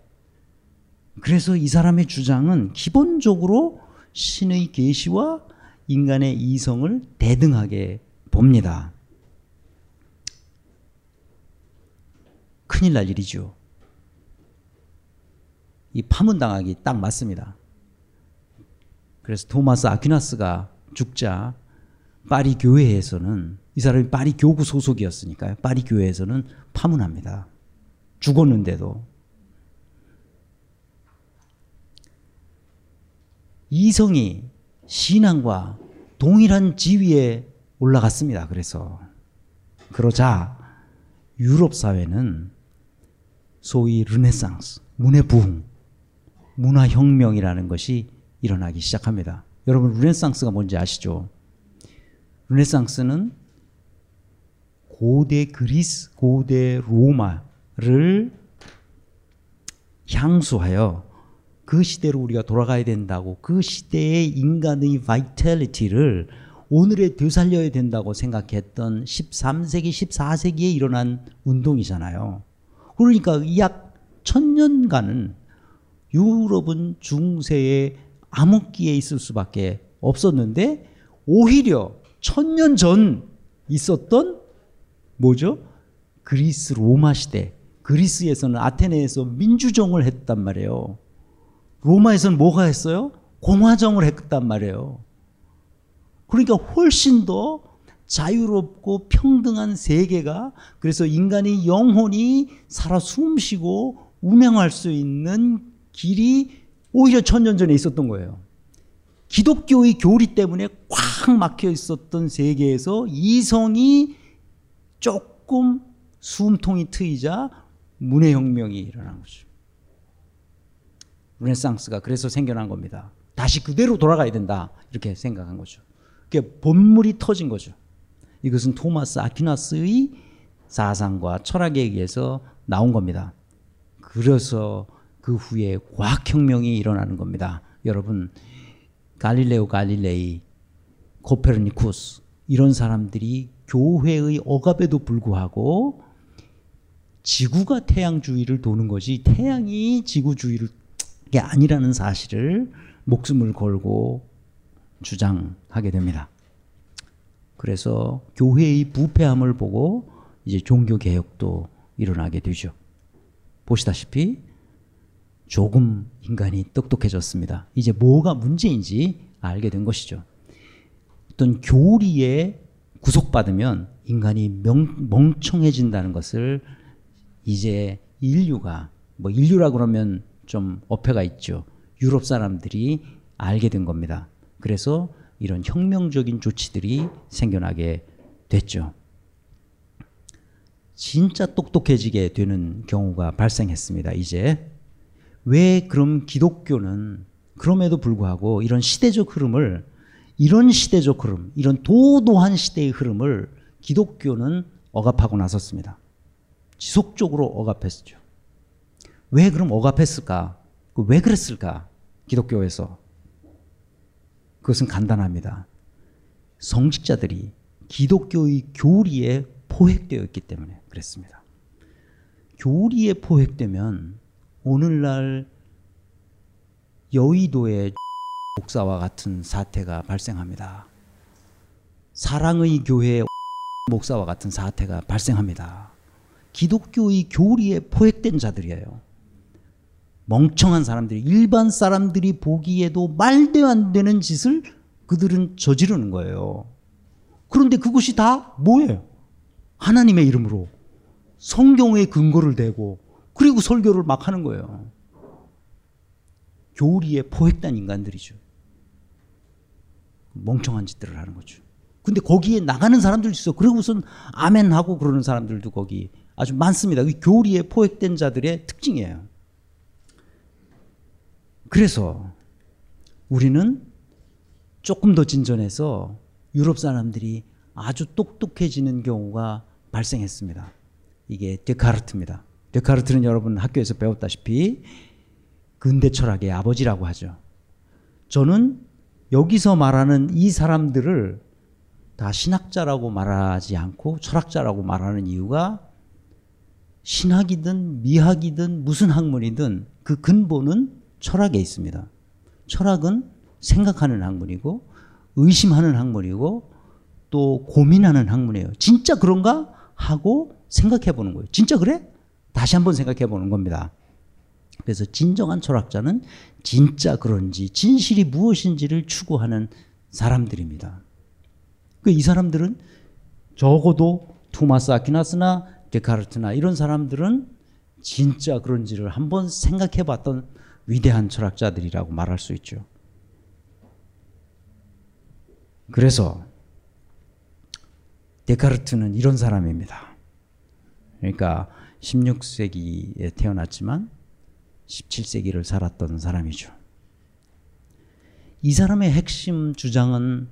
그래서 이 사람의 주장은 기본적으로 신의 계시와 인간의 이성을 대등하게 봅니다. 큰일 날 일이죠. 이 파문당하기 딱 맞습니다. 그래서 토마스 아퀴나스가 죽자 파리 교회에서는, 이 사람이 파리 교구 소속이었으니까요, 파리 교회에서는 파문합니다. 죽었는데도. 이성이 신앙과 동일한 지위에 올라갔습니다. 그래서 그러자 유럽 사회는 소위 르네상스, 문의 부흥, 문화혁명이라는 것이 일어나기 시작합니다. 여러분 르네상스가 뭔지 아시죠? 르네상스는 고대 그리스, 고대 로마를 향수하여 그 시대로 우리가 돌아가야 된다고, 그 시대의 인간의 바이탈리티를 오늘에 되살려야 된다고 생각했던 13세기, 14세기에 일어난 운동이잖아요. 그러니까 약 1000년간은 유럽은 중세의 암흑기에 있을 수밖에 없었는데, 오히려 1000년 전 있었던 뭐죠? 그리스 로마 시대. 그리스에서는 아테네에서 민주정을 했단 말이에요. 로마에서는 뭐가 했어요? 공화정을 했단 말이에요. 그러니까 훨씬 더 자유롭고 평등한 세계가, 그래서 인간의 영혼이 살아 숨쉬고 운행할 수 있는 길이 오히려 1000년 전에 있었던 거예요. 기독교의 교리 때문에 꽉 막혀 있었던 세계에서 이성이 조금 숨통이 트이자 문해혁명이 일어난 거죠. 르네상스가 그래서 생겨난 겁니다. 다시 그대로 돌아가야 된다 이렇게 생각한 거죠. 그게 본물이 터진 거죠. 이것은 토마스 아퀴나스의 사상과 철학에 의해서 나온 겁니다. 그래서 그 후에 과학혁명이 일어나는 겁니다. 여러분 갈릴레오 갈릴레이, 코페르니쿠스 이런 사람들이 교회의 억압에도 불구하고 지구가 태양 주위를 도는 것이 태양이 지구 주위를 게 아니라는 사실을 목숨을 걸고 주장하게 됩니다. 그래서 교회의 부패함을 보고 이제 종교개혁도 일어나게 되죠. 보시다시피 조금 인간이 똑똑해졌습니다. 이제 뭐가 문제인지 알게 된 것이죠. 어떤 교리에 구속받으면 인간이 멍청해진다는 것을 이제 인류가, 뭐 인류라고 그러면 좀 어폐가 있죠. 유럽 사람들이 알게 된 겁니다. 그래서 이런 혁명적인 조치들이 생겨나게 됐죠. 진짜 똑똑해지게 되는 경우가 발생했습니다. 이제 왜 그럼 기독교는 그럼에도 불구하고 이런 시대적 흐름을, 이런 시대적 흐름, 이런 도도한 시대의 흐름을 기독교는 억압하고 나섰습니다. 지속적으로 억압했죠. 왜 그럼 억압했을까? 왜 그랬을까? 기독교에서. 그것은 간단합니다. 성직자들이 기독교의 교리에 포획되어 있기 때문에 그랬습니다. 교리에 포획되면 오늘날 여의도의 목사와 같은 사태가 발생합니다. 사랑의 교회의 목사와 같은 사태가 발생합니다. 기독교의 교리에 포획된 자들이에요. 멍청한 사람들이, 일반 사람들이 보기에도 말도 안 되는 짓을 그들은 저지르는 거예요. 그런데 그것이 다 뭐예요? 하나님의 이름으로 성경의 근거를 대고 그리고 설교를 막 하는 거예요. 교리에 포획된 인간들이죠. 멍청한 짓들을 하는 거죠. 근데 거기에 나가는 사람들도 있어. 그러고선 아멘하고 그러는 사람들도 거기 아주 많습니다. 교리에 포획된 자들의 특징이에요. 그래서 우리는 조금 더 진전해서 유럽 사람들이 아주 똑똑해지는 경우가 발생했습니다. 이게 데카르트입니다. 데카르트는 여러분 학교에서 배웠다시피 근대 철학의 아버지라고 하죠. 저는 여기서 말하는 이 사람들을 다 신학자라고 말하지 않고 철학자라고 말하는 이유가, 신학이든 미학이든 무슨 학문이든 그 근본은 철학에 있습니다. 철학은 생각하는 학문이고 의심하는 학문이고 또 고민하는 학문이에요. 진짜 그런가? 하고 생각해보는 거예요. 진짜 그래? 다시 한번 생각해보는 겁니다. 그래서 진정한 철학자는 진짜 그런지 진실이 무엇인지를 추구하는 사람들입니다. 이 사람들은 적어도 토마스 아퀴나스나 데카르트나 이런 사람들은 진짜 그런지를 한번 생각해봤던 위대한 철학자들이라고 말할 수 있죠. 그래서 데카르트는 이런 사람입니다. 그러니까 16세기에 태어났지만 17세기를 살았던 사람이죠. 이 사람의 핵심 주장은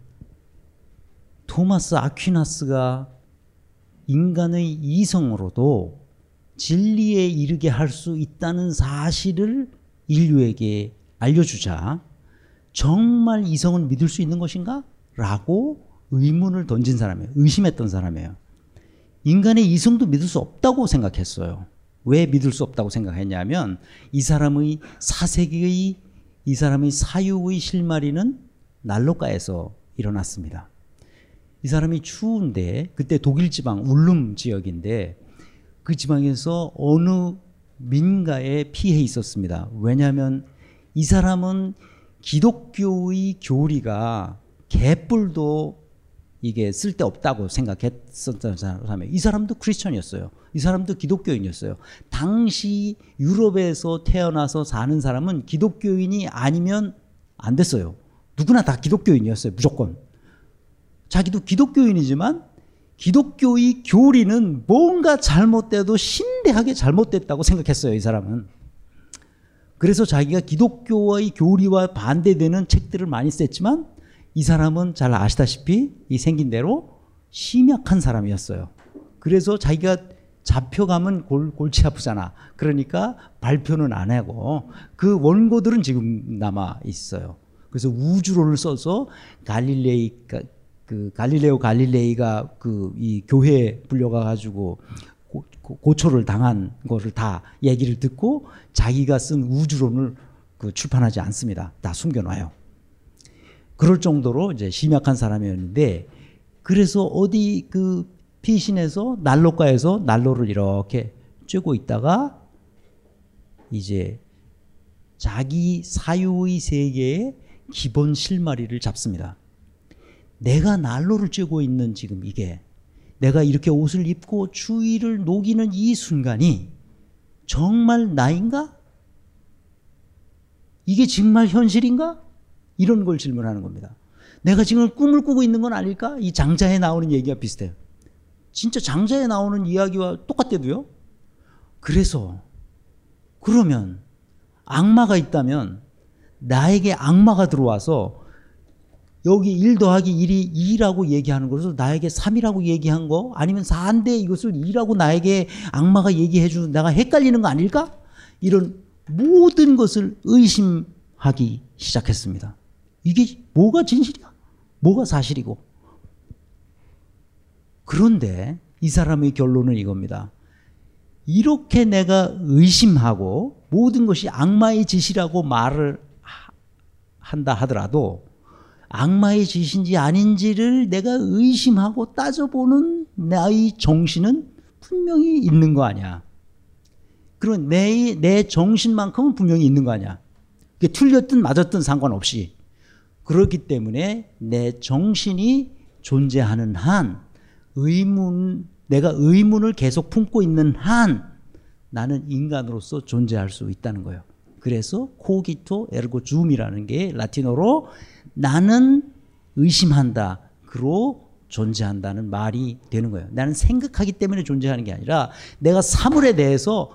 토마스 아퀴나스가 인간의 이성으로도 진리에 이르게 할 수 있다는 사실을 인류에게 알려주자, 정말 이성은 믿을 수 있는 것인가? 라고 의문을 던진 사람이에요. 의심했던 사람이에요. 인간의 이성도 믿을 수 없다고 생각했어요. 왜 믿을 수 없다고 생각했냐면, 이 사람의 사색의, 이 사람의 사유의 실마리는 난로가에서 일어났습니다. 이 사람이 추운데, 그때 독일 지방 울름 지역인데 그 지방에서 어느 민가에 피해 있었습니다. 왜냐하면 이 사람은 기독교의 교리가 개뿔도 이게 쓸데없다고 생각했었던 사람이에요. 이 사람도 크리스천이었어요. 이 사람도 기독교인이었어요. 당시 유럽에서 태어나서 사는 사람은 기독교인이 아니면 안 됐어요. 누구나 다 기독교인이었어요. 무조건. 자기도 기독교인이지만 기독교의 교리는 뭔가 잘못돼도 신대하게 잘못됐다고 생각했어요, 이 사람은. 그래서 자기가 기독교의 교리와 반대되는 책들을 많이 썼지만, 이 사람은 잘 아시다시피 이 생긴 대로 심약한 사람이었어요. 그래서 자기가 잡혀가면 골치 아프잖아. 그러니까 발표는 안 하고, 그 원고들은 지금 남아 있어요. 그래서 우주론을 써서 갈릴레오 갈릴레이가 이 교회에 불려가가지고 고초를 당한 거를 다 얘기를 듣고 자기가 쓴 우주론을 출판하지 않습니다. 다 숨겨놔요. 그럴 정도로 이제 심약한 사람이었는데, 그래서 어디 피신에서 난로가에서 난로를 이렇게 쬐고 있다가 이제 자기 사유의 세계의 기본 실마리를 잡습니다. 내가 난로를 쬐고 있는 지금 이게, 내가 이렇게 옷을 입고 추위를 녹이는 이 순간이 정말 나인가? 이게 정말 현실인가? 이런 걸 질문하는 겁니다. 내가 지금 꿈을 꾸고 있는 건 아닐까? 이 장자에 나오는 얘기와 비슷해요. 진짜 장자에 나오는 이야기와 똑같대도요. 그래서 그러면 악마가 있다면 나에게 악마가 들어와서 여기 1 더하기 1이 2라고 얘기하는 것을 나에게 3이라고 얘기한 거, 아니면 4인데 이것을 2라고 나에게 악마가 얘기해 주는, 내가 헷갈리는 거 아닐까? 이런 모든 것을 의심하기 시작했습니다. 이게 뭐가 진실이야? 뭐가 사실이고? 그런데 이 사람의 결론은 이겁니다. 이렇게 내가 의심하고 모든 것이 악마의 짓이라고 말을 한다 하더라도 악마의 짓인지 아닌지를 내가 의심하고 따져보는 나의 정신은 분명히 있는 거 아니야. 그런 내 정신만큼은 분명히 있는 거 아니야. 그게 틀렸든 맞았든 상관없이. 그렇기 때문에 내 정신이 존재하는 한, 내가 의문을 계속 품고 있는 한 나는 인간으로서 존재할 수 있다는 거예요. 그래서 코기토 에르고 줌이라는 게 라틴어로 나는 의심한다, 그로 존재한다는 말이 되는 거예요. 나는 생각하기 때문에 존재하는 게 아니라 내가 사물에 대해서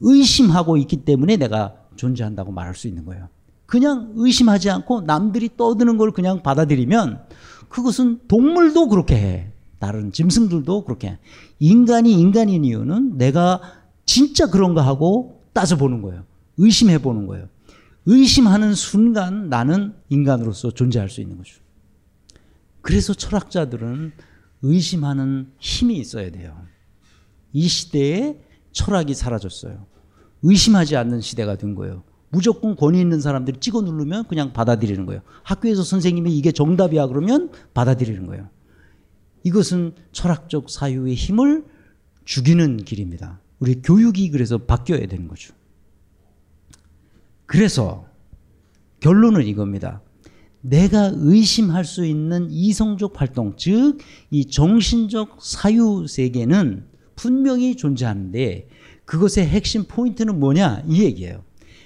의심하고 있기 때문에 내가 존재한다고 말할 수 있는 거예요. 그냥 의심하지 않고 남들이 떠드는 걸 그냥 받아들이면 그것은 동물도 그렇게 해. 다른 짐승들도 그렇게 해. 인간이 인간인 이유는 내가 진짜 그런가 하고 따져보는 거예요. 의심해보는 거예요. 의심하는 순간 나는 인간으로서 존재할 수 있는 거죠. 그래서 철학자들은 의심하는 힘이 있어야 돼요. 이 시대에 철학이 사라졌어요. 의심하지 않는 시대가 된 거예요. 무조건 권위 있는 사람들이 찍어 누르면 그냥 받아들이는 거예요. 학교에서 선생님이 이게 정답이야 그러면 받아들이는 거예요. 이것은 철학적 사유의 힘을 죽이는 길입니다. 우리 교육이 그래서 바뀌어야 되는 거죠. 그래서 결론은 이겁니다. 내가 의심할 수 있는 이성적 활동, 즉 이 정신적 사유 세계는 분명히 존재하는데 그것의 핵심 포인트는 뭐냐 이 얘기예요.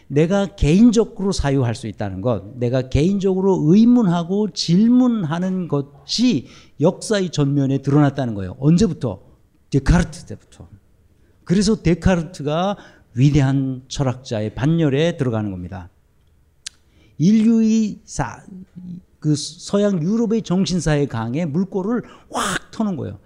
내가 개인적으로 사유할 수 있다는 것, 내가 개인적으로 의문하고 질문하는 것이 역사의 전면에 드러났다는 거예요. 언제부터? 데카르트 때부터. 그래서 데카르트가 위대한 철학자의 반열에 들어가는 겁니다. 인류의 그 서양 유럽의 정신사의 강에 물꼬를 확 터는 거예요.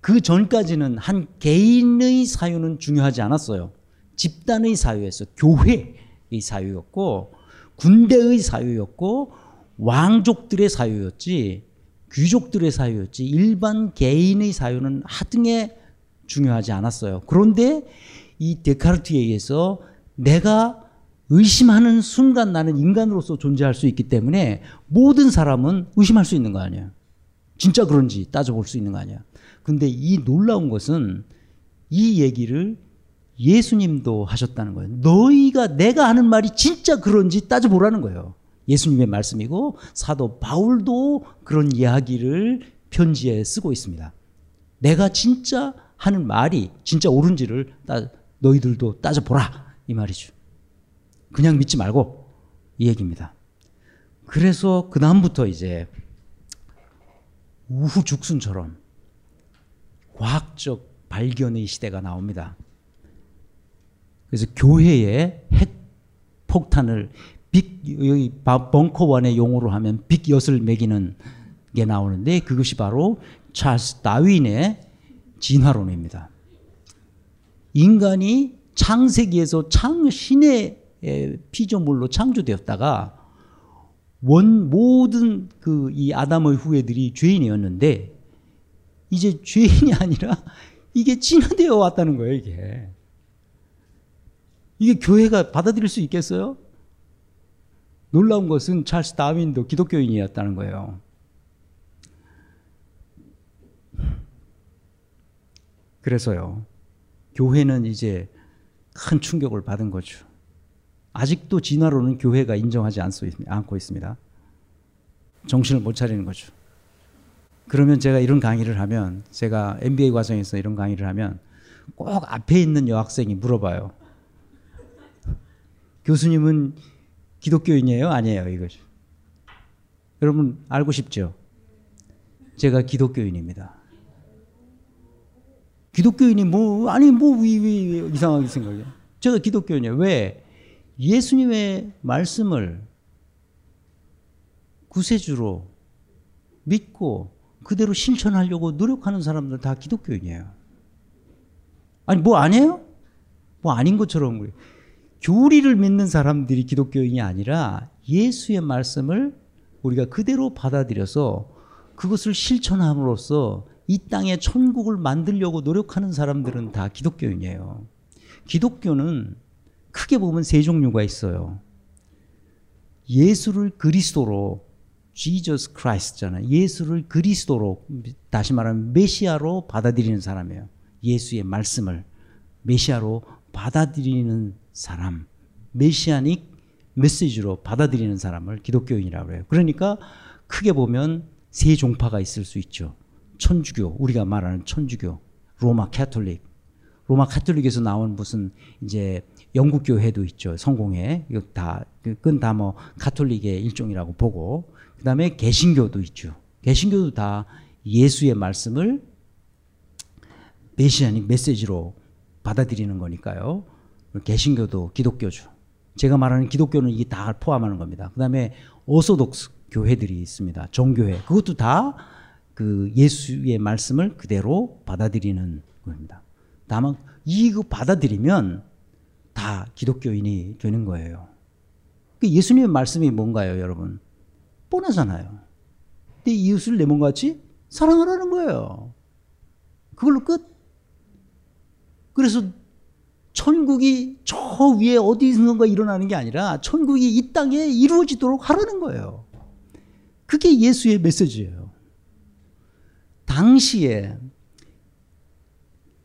그 전까지는 한 개인의 사유는 중요하지 않았어요. 집단의 사유였어요. 교회의 사유였고 군대의 사유였고 왕족들의 사유였지 귀족들의 사유였지 일반 개인의 사유는 하등에 중요하지 않았어요. 그런데 이 데카르트에 의해서 내가 의심하는 순간 나는 인간으로서 존재할 수 있기 때문에 모든 사람은 의심할 수 있는 거 아니에요. 진짜 그런지 따져볼 수 있는 거 아니에요. 근데 이 놀라운 것은 이 얘기를 예수님도 하셨다는 거예요. 내가 하는 말이 진짜 그런지 따져보라는 거예요. 예수님의 말씀이고 사도 바울도 그런 이야기를 편지에 쓰고 있습니다. 내가 진짜 하는 말이 진짜 옳은지를 너희들도 따져보라 이 말이죠. 그냥 믿지 말고 이 얘기입니다. 그래서 그 다음부터 이제 우후죽순처럼 과학적 발견의 시대가 나옵니다. 그래서 교회에 핵폭탄을 여기 벙커원의 용어로 하면 빅엿을 매기는 게 나오는데 그것이 바로 찰스 다윈의 진화론입니다. 인간이 창세기에서 신의 피조물로 창조되었다가 모든 그 이 아담의 후예들이 죄인이었는데 이제 죄인이 아니라 이게 진화되어 왔다는 거예요. 이게 교회가 받아들일 수 있겠어요? 놀라운 것은 찰스 다윈도 기독교인이었다는 거예요. 그래서요, 교회는 이제 큰 충격을 받은 거죠. 아직도 진화론은 교회가 인정하지 않고 있습니다. 정신을 못 차리는 거죠. 그러면 제가 이런 강의를 하면, 제가 MBA 과정에서 이런 강의를 하면 꼭 앞에 있는 여학생이 물어봐요. 교수님은 기독교인이에요? 아니에요? 이거죠. 여러분 알고 싶죠? 제가 기독교인입니다. 기독교인이 왜 이상하게 생각해요? 제가 기독교인이에요. 왜? 예수님의 말씀을 구세주로 믿고 그대로 실천하려고 노력하는 사람들 다 기독교인이에요. 아니 아니에요? 아닌 것처럼 그래요. 교리를 믿는 사람들이 기독교인이 아니라 예수의 말씀을 우리가 그대로 받아들여서 그것을 실천함으로써 이 땅에 천국을 만들려고 노력하는 사람들은 다 기독교인이에요. 기독교는 크게 보면 세 종류가 있어요. 예수를 그리스도로, Jesus Christ잖아요. 예수를 그리스도로, 다시 말하면 메시아로 받아들이는 사람이에요. 예수의 말씀을 메시아로 받아들이는 사람, 메시아닉 메시지로 받아들이는 사람을 기독교인이라고 해요. 그러니까 크게 보면 세 종파가 있을 수 있죠. 천주교, 우리가 말하는 천주교, 로마 캐톨릭, 로마 캐톨릭에서 나온 무슨 이제 영국 교회도 있죠. 성공회. 이거 다 그건 다 뭐 가톨릭의 일종이라고 보고, 그다음에 개신교도 있죠. 개신교도 다 예수의 말씀을 메시아닉 메시지로 받아들이는 거니까요. 개신교도 기독교죠. 제가 말하는 기독교는 이게 다 포함하는 겁니다. 그다음에 오소독스 교회들이 있습니다. 정교회. 그것도 다 그 예수의 말씀을 그대로 받아들이는 겁니다. 다만 이거 받아들이면 다 기독교인이 되는 거예요. 예수님의 말씀이 뭔가요, 여러분? 뻔하잖아요. 내 이웃을 내 몸같이 사랑하라는 거예요. 그걸로 끝. 그래서 천국이 저 위에 어디선가 일어나는 게 아니라 천국이 이 땅에 이루어지도록 하라는 거예요. 그게 예수의 메시지예요. 당시에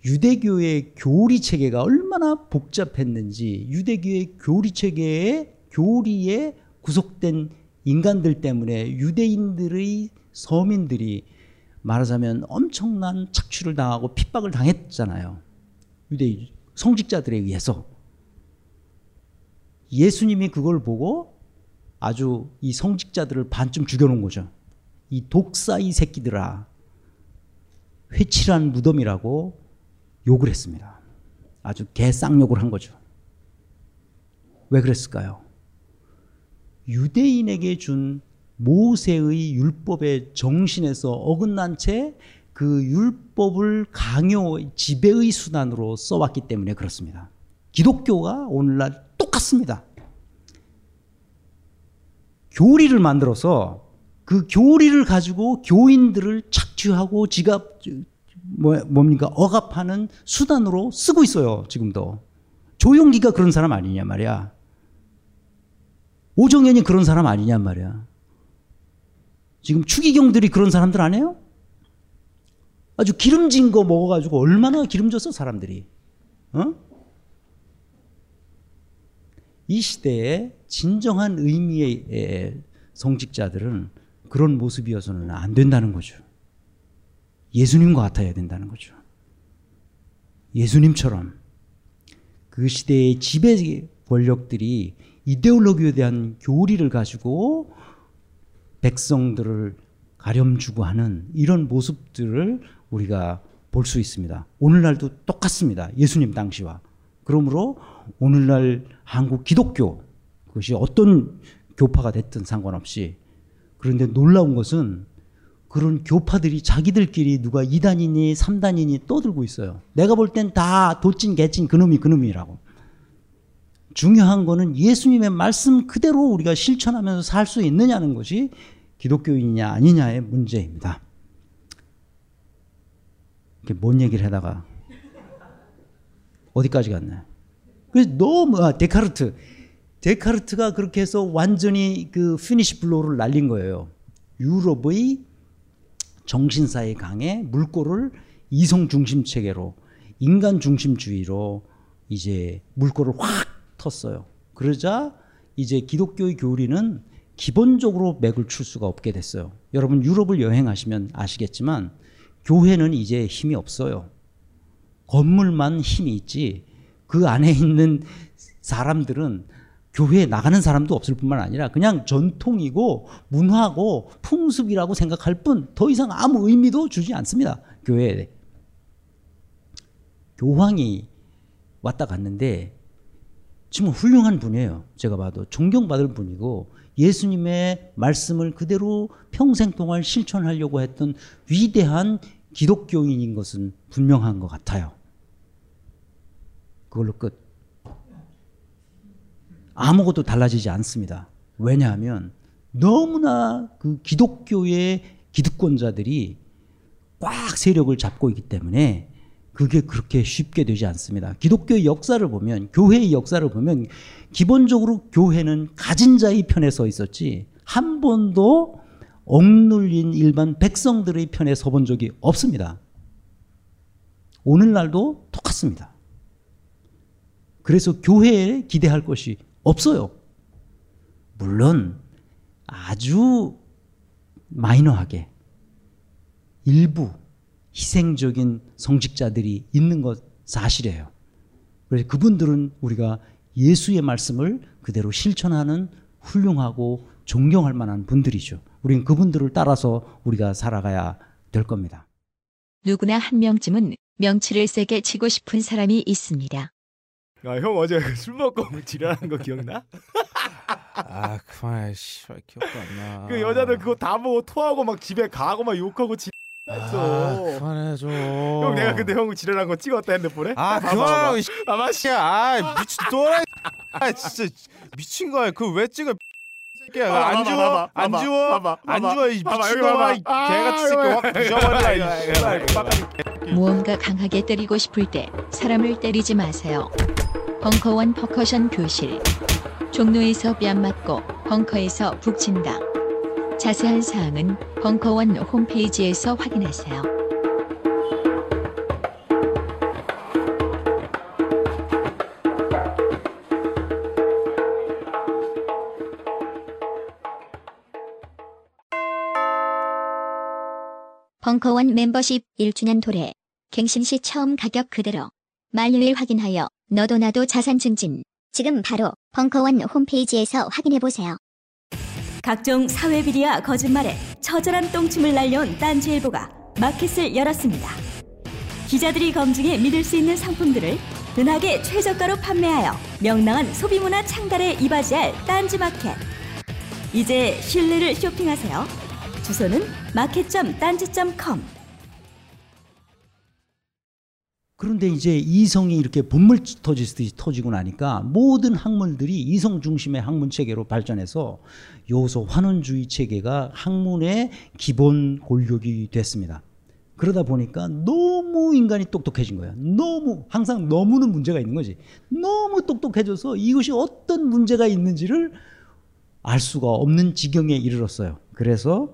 유대교의 교리체계가 얼마나 복잡했는지, 유대교의 교리체계의 교리에 구속된 인간들 때문에 유대인들의 서민들이 말하자면 엄청난 착취를 당하고 핍박을 당했잖아요. 유대인 성직자들에 의해서. 예수님이 그걸 보고 아주 이 성직자들을 반쯤 죽여놓은 거죠. 이 독사이 새끼들아, 회칠한 무덤이라고 욕을 했습니다. 아주 개쌍욕을 한 거죠. 왜 그랬을까요? 유대인에게 준 모세의 율법의 정신에서 어긋난 채 그 율법을 강요, 지배의 수단으로 써왔기 때문에 그렇습니다. 기독교가 오늘날 똑같습니다. 교리를 만들어서 그 교리를 가지고 교인들을 착취하고 억압하는 수단으로 쓰고 있어요. 지금도 조용기가 그런 사람 아니냐 말이야. 오정현이 그런 사람 아니냐 말이야. 지금 추기경들이 그런 사람들 아니에요? 아주 기름진 거 먹어가지고 얼마나 기름졌어 사람들이. 어? 이 시대의 진정한 의미의 성직자들은 그런 모습이어서는 안 된다는 거죠. 예수님과 같아야 된다는 거죠. 예수님처럼. 그 시대의 지배 권력들이 이데올로기에 대한 교리를 가지고 백성들을 가려움주고 하는 이런 모습들을 우리가 볼 수 있습니다. 오늘날도 똑같습니다. 예수님 당시와. 그러므로 오늘날 한국 기독교, 그것이 어떤 교파가 됐든 상관없이, 그런데 놀라운 것은 그런 교파들이 자기들끼리 누가 2단이니 3단이니 떠들고 있어요. 내가 볼 땐 다 도찐 개찐 그놈이 그놈이라고. 중요한 거는 예수님의 말씀 그대로 우리가 실천하면서 살 수 있느냐는 것이 기독교인이냐 아니냐의 문제입니다. 이렇게 뭔 얘기를 하다가 어디까지 갔나요? 그래서 너무 데카르트. 데카르트가 그렇게 해서 완전히 그 피니시 블로우를 날린 거예요. 유럽의 정신사의 강에 물꼬를 이성 중심 체계로, 인간 중심주의로 이제 물꼬를 확 텄어요. 그러자 이제 기독교의 교리는 기본적으로 맥을 출 수가 없게 됐어요. 여러분 유럽을 여행하시면 아시겠지만 교회는 이제 힘이 없어요. 건물만 힘이 있지 그 안에 있는 사람들은 교회에 나가는 사람도 없을 뿐만 아니라 그냥 전통이고 문화고 풍습이라고 생각할 뿐 더 이상 아무 의미도 주지 않습니다. 교회에. 교황이 왔다 갔는데 지금 훌륭한 분이에요. 제가 봐도 존경받을 분이고 예수님의 말씀을 그대로 평생 동안 실천하려고 했던 위대한 기독교인인 것은 분명한 것 같아요. 그걸로 끝. 아무것도 달라지지 않습니다. 왜냐하면 너무나 그 기독교의 기득권자들이 꽉 세력을 잡고 있기 때문에 그게 그렇게 쉽게 되지 않습니다. 기독교의 역사를 보면, 교회의 역사를 보면 기본적으로 교회는 가진 자의 편에 서 있었지 한 번도 억눌린 일반 백성들의 편에 서본 적이 없습니다. 오늘날도 똑같습니다. 그래서 교회에 기대할 것이 없어요. 물론 아주 마이너하게 일부 희생적인 성직자들이 있는 것 사실이에요. 그래서 그분들은 우리가 예수의 말씀을 그대로 실천하는 훌륭하고 존경할 만한 분들이죠. 우린 그분들을 따라서 우리가 살아가야 될 겁니다. 누구나 한 명쯤은 명치를 세게 치고 싶은 사람이 있습니다. 아, 형 어제 술 먹고 지랄한 거 기억나? 아 그만 씨발 기억도 안 나. 그 여자들 그거 다 보고 토하고 막 집에 가고 막 욕하고 했어. 아, 그만해줘. 형 내가 근데 형 지랄한 거 찍었다 핸드폰에? 아 그만하고 이 아마씨야. 아 미친 또라이. 아 진짜 미친 거야. 그거 왜 찍어? 안 주워? 안 주워? 안 주워 이 미친놈아. 개같이 새끼 확 부셔버려. 무언가 강하게 때리고 싶을 때 사람을 때리지 마세요. 벙커원 퍼커션 교실. 종로에서 뺨 맞고 벙커에서 북친다. 자세한 사항은 벙커원 홈페이지에서 확인하세요. 벙커원 멤버십 1주년 도래. 갱신시 처음 가격 그대로. 만료일 확인하여 너도 나도 자산 증진. 지금 바로 벙커원 홈페이지에서 확인해보세요. 각종 사회비리와 거짓말에 처절한 똥침을 날려온 딴지일보가 마켓을 열었습니다. 기자들이 검증해 믿을 수 있는 상품들을 은하계 최저가로 판매하여 명랑한 소비문화 창달에 이바지할 딴지마켓. 이제 신뢰를 쇼핑하세요. 주소는 마켓.딴지.com. 그런데 이제 이성이 이렇게 분물 터지듯이 터지고 나니까 모든 학문들이 이성 중심의 학문 체계로 발전해서 요소 환원주의 체계가 학문의 기본 골격이 됐습니다. 그러다 보니까 너무 인간이 똑똑해진 거야. 너무 항상 너무는 문제가 있는 거지. 너무 똑똑해져서 이것이 어떤 문제가 있는지를 알 수가 없는 지경에 이르렀어요. 그래서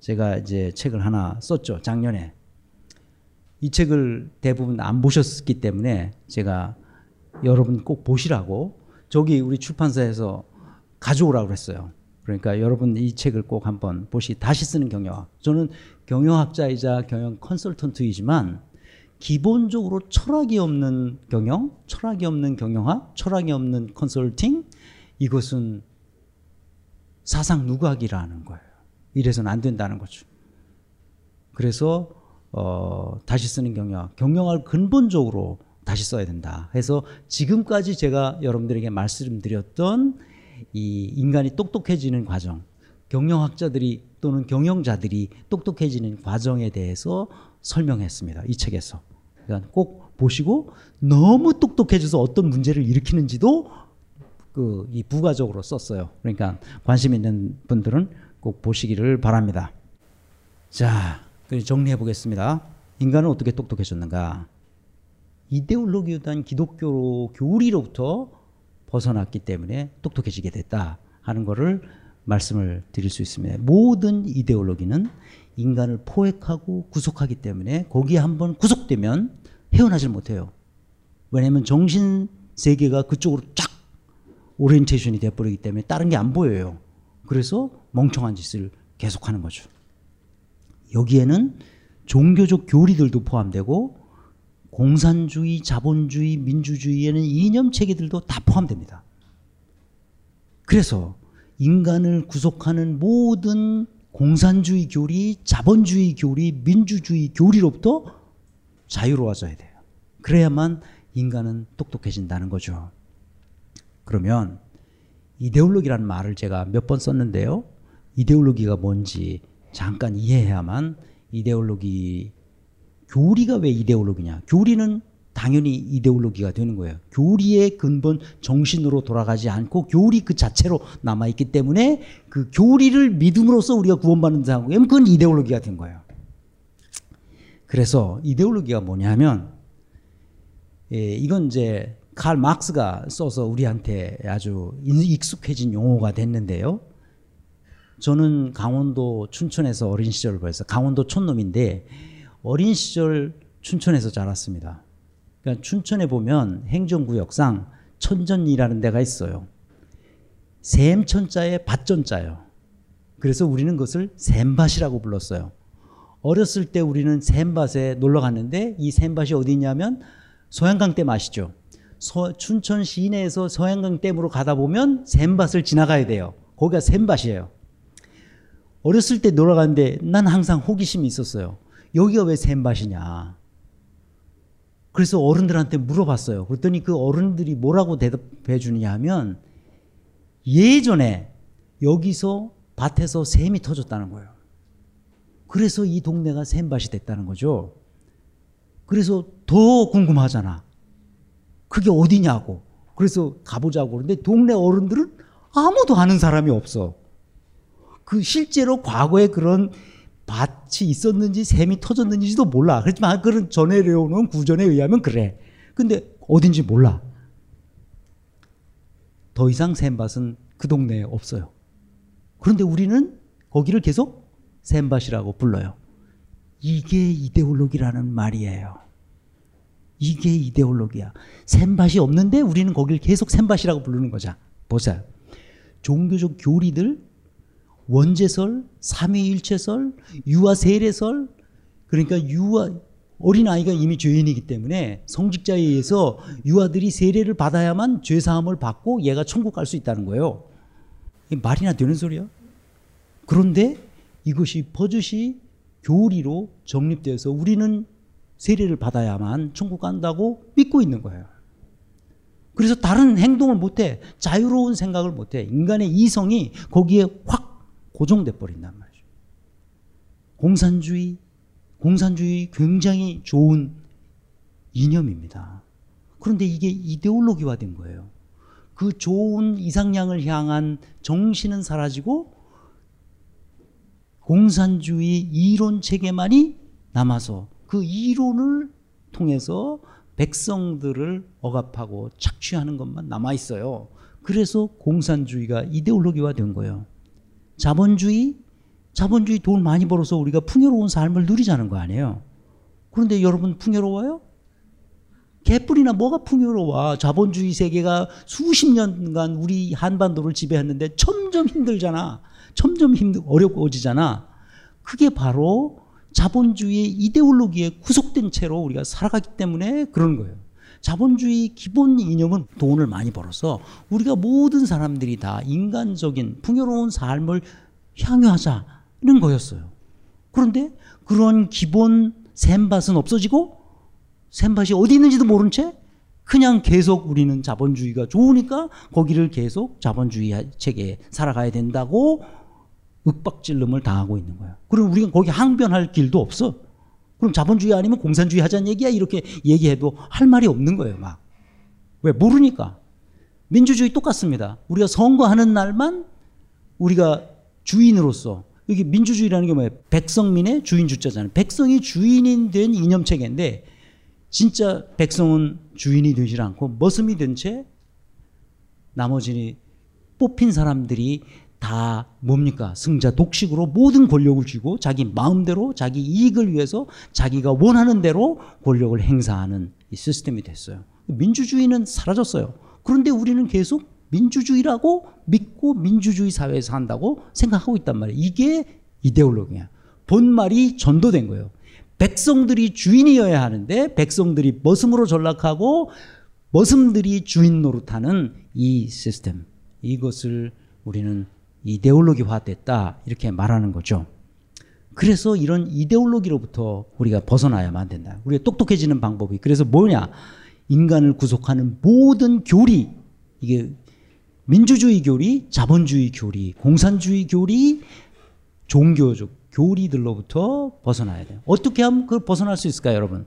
제가 이제 책을 하나 썼죠. 작년에. 이 책을 대부분 안 보셨기 때문에 제가 여러분 꼭 보시라고 저기 우리 출판사에서 가져오라고 했어요. 그러니까 여러분 이 책을 꼭 한번 보시. 다시 쓰는 경영학. 저는 경영학자이자 경영 컨설턴트이지만 기본적으로 철학이 없는 경영, 철학이 없는 경영학, 철학이 없는 컨설팅, 이것은 사상 누각이라는 거예요. 이래서는 안 된다는 거죠. 그래서 다시 쓰는 경영학, 경영학을 근본적으로 다시 써야 된다 해서 지금까지 제가 여러분들에게 말씀드렸던 이 인간이 똑똑해지는 과정, 경영학자들이 또는 경영자들이 똑똑해지는 과정에 대해서 설명했습니다. 이 책에서. 그러니까 꼭 보시고 너무 똑똑해져서 어떤 문제를 일으키는지도 이 부가적으로 썼어요. 그러니까 관심 있는 분들은 꼭 보시기를 바랍니다. 자. 정리해 보겠습니다. 인간은 어떻게 똑똑해졌는가? 이데올로기에 대한 기독교 교리로부터 벗어났기 때문에 똑똑해지게 됐다 하는 것을 말씀을 드릴 수 있습니다. 모든 이데올로기는 인간을 포획하고 구속하기 때문에 거기에 한번 구속되면 헤어나질 못해요. 왜냐하면 정신세계가 그쪽으로 쫙 오리엔테이션이 돼버리기 때문에 다른 게 안 보여요. 그래서 멍청한 짓을 계속하는 거죠. 여기에는 종교적 교리들도 포함되고 공산주의, 자본주의, 민주주의에는 이념 체계들도 다 포함됩니다. 그래서 인간을 구속하는 모든 공산주의 교리, 자본주의 교리, 민주주의 교리로부터 자유로워져야 돼요. 그래야만 인간은 똑똑해진다는 거죠. 그러면 이데올로기라는 말을 제가 몇 번 썼는데요. 이데올로기가 뭔지 잠깐 이해해야만 이데올로기, 교리가 왜 이데올로기냐. 교리는 당연히 이데올로기가 되는 거예요. 교리의 근본 정신으로 돌아가지 않고 교리 그 자체로 남아있기 때문에 그 교리를 믿음으로써 우리가 구원받는다고 하면 그건 이데올로기가 된 거예요. 그래서 이데올로기가 뭐냐면 예, 이건 이제 칼 막스가 써서 우리한테 아주 익숙해진 용어가 됐는데요. 저는 강원도 춘천에서 어린 시절을 보냈어요. 강원도 촌놈인데 어린 시절 춘천에서 자랐습니다. 그러니까 춘천에 보면 행정구역상 천전이라는 데가 있어요. 샘천자에 밭전자예요. 그래서 우리는 그것을 샘밭이라고 불렀어요. 어렸을 때 우리는 샘밭에 놀러 갔는데 이 샘밭이 어디냐면 소양강댐 아시죠? 춘천 시내에서 서양강댐으로 가다 보면 샘밭을 지나가야 돼요. 거기가 샘밭이에요. 어렸을 때 놀러 갔는데 난 항상 호기심이 있었어요. 여기가 왜 샘밭이냐. 그래서 어른들한테 물어봤어요. 그랬더니 그 어른들이 뭐라고 대답해 주느냐 하면 예전에 여기서 밭에서 샘이 터졌다는 거예요. 그래서 이 동네가 샘밭이 됐다는 거죠. 그래서 더 궁금하잖아. 그게 어디냐고. 그래서 가보자고. 그런데 동네 어른들은 아무도 아는 사람이 없어. 그 실제로 과거에 그런 밭이 있었는지 샘이 터졌는지도 몰라. 그렇지만 그런 전해려오는 구전에 의하면 그래. 근데 어딘지 몰라. 더 이상 샘밭은 그 동네에 없어요. 그런데 우리는 거기를 계속 샘밭이라고 불러요. 이게 이데올로기라는 말이에요. 이게 이데올로기야. 샘밭이 없는데 우리는 거길 계속 샘밭이라고 부르는 거죠. 보세요. 종교적 교리들, 원죄설, 삼위일체설, 유아세례설, 그러니까 어린아이가 이미 죄인이기 때문에 성직자에 의해서 유아들이 세례를 받아야만 죄사함을 받고 얘가 천국 갈 수 있다는 거예요. 이게 말이나 되는 소리야? 그런데 이것이 버젓이 교리로 정립되어서 우리는 세례를 받아야만 천국 간다고 믿고 있는 거예요. 그래서 다른 행동을 못해. 자유로운 생각을 못해. 인간의 이성이 거기에 확 고정돼 버린단 말이죠. 공산주의 굉장히 좋은 이념입니다. 그런데 이게 이데올로기화 된 거예요. 그 좋은 이상향을 향한 정신은 사라지고 공산주의 이론 체계만이 남아서 그 이론을 통해서 백성들을 억압하고 착취하는 것만 남아있어요. 그래서 공산주의가 이데올로기화 된 거예요. 자본주의 돈 많이 벌어서 우리가 풍요로운 삶을 누리자는 거 아니에요. 그런데 여러분 풍요로워요? 개뿔이나 뭐가 풍요로워. 자본주의 세계가 수십 년간 우리 한반도를 지배했는데 점점 힘들잖아. 점점 어려워지잖아. 그게 바로 자본주의의 이데올로기에 구속된 채로 우리가 살아가기 때문에 그런 거예요. 자본주의 기본 이념은 돈을 많이 벌어서 우리가 모든 사람들이 다 인간적인 풍요로운 삶을 향유하자는 거였어요. 그런데 그런 기본 샘밭은 없어지고 샘밭이 어디 있는지도 모른 채 그냥 계속 우리는 자본주의가 좋으니까 거기를 계속 자본주의 체계에 살아가야 된다고 윽박질름을 당하고 있는 거야. 그럼 우리는 거기 항변할 길도 없어. 그럼 자본주의 아니면 공산주의 하자는 얘기야? 이렇게 얘기해도 할 말이 없는 거예요. 막. 왜? 모르니까. 민주주의 똑같습니다. 우리가 선거하는 날만 우리가 주인으로서 여기 민주주의라는 게 뭐예요? 백성민의 주인 주자잖아요. 백성이 주인이 된 이념체계인데 진짜 백성은 주인이 되질 않고 머슴이 된 채 나머지 뽑힌 사람들이 다 뭡니까? 승자 독식으로 모든 권력을 쥐고 자기 마음대로 자기 이익을 위해서 자기가 원하는 대로 권력을 행사하는 이 시스템이 됐어요. 민주주의는 사라졌어요. 그런데 우리는 계속 민주주의라고 믿고 민주주의 사회에서 산다고 생각하고 있단 말이에요. 이게 이데올로기야. 본말이 전도된 거예요. 백성들이 주인이어야 하는데 백성들이 머슴으로 전락하고 머슴들이 주인 노릇하는 이 시스템. 이것을 우리는 이데올로기화됐다 이렇게 말하는 거죠. 그래서 이런 이데올로기로부터 우리가 벗어나야만 된다. 우리가 똑똑해지는 방법이 그래서 뭐냐? 인간을 구속하는 모든 교리, 이게 민주주의 교리, 자본주의 교리, 공산주의 교리, 종교적 교리들로부터 벗어나야 돼요. 어떻게 하면 그걸 벗어날 수 있을까요, 여러분?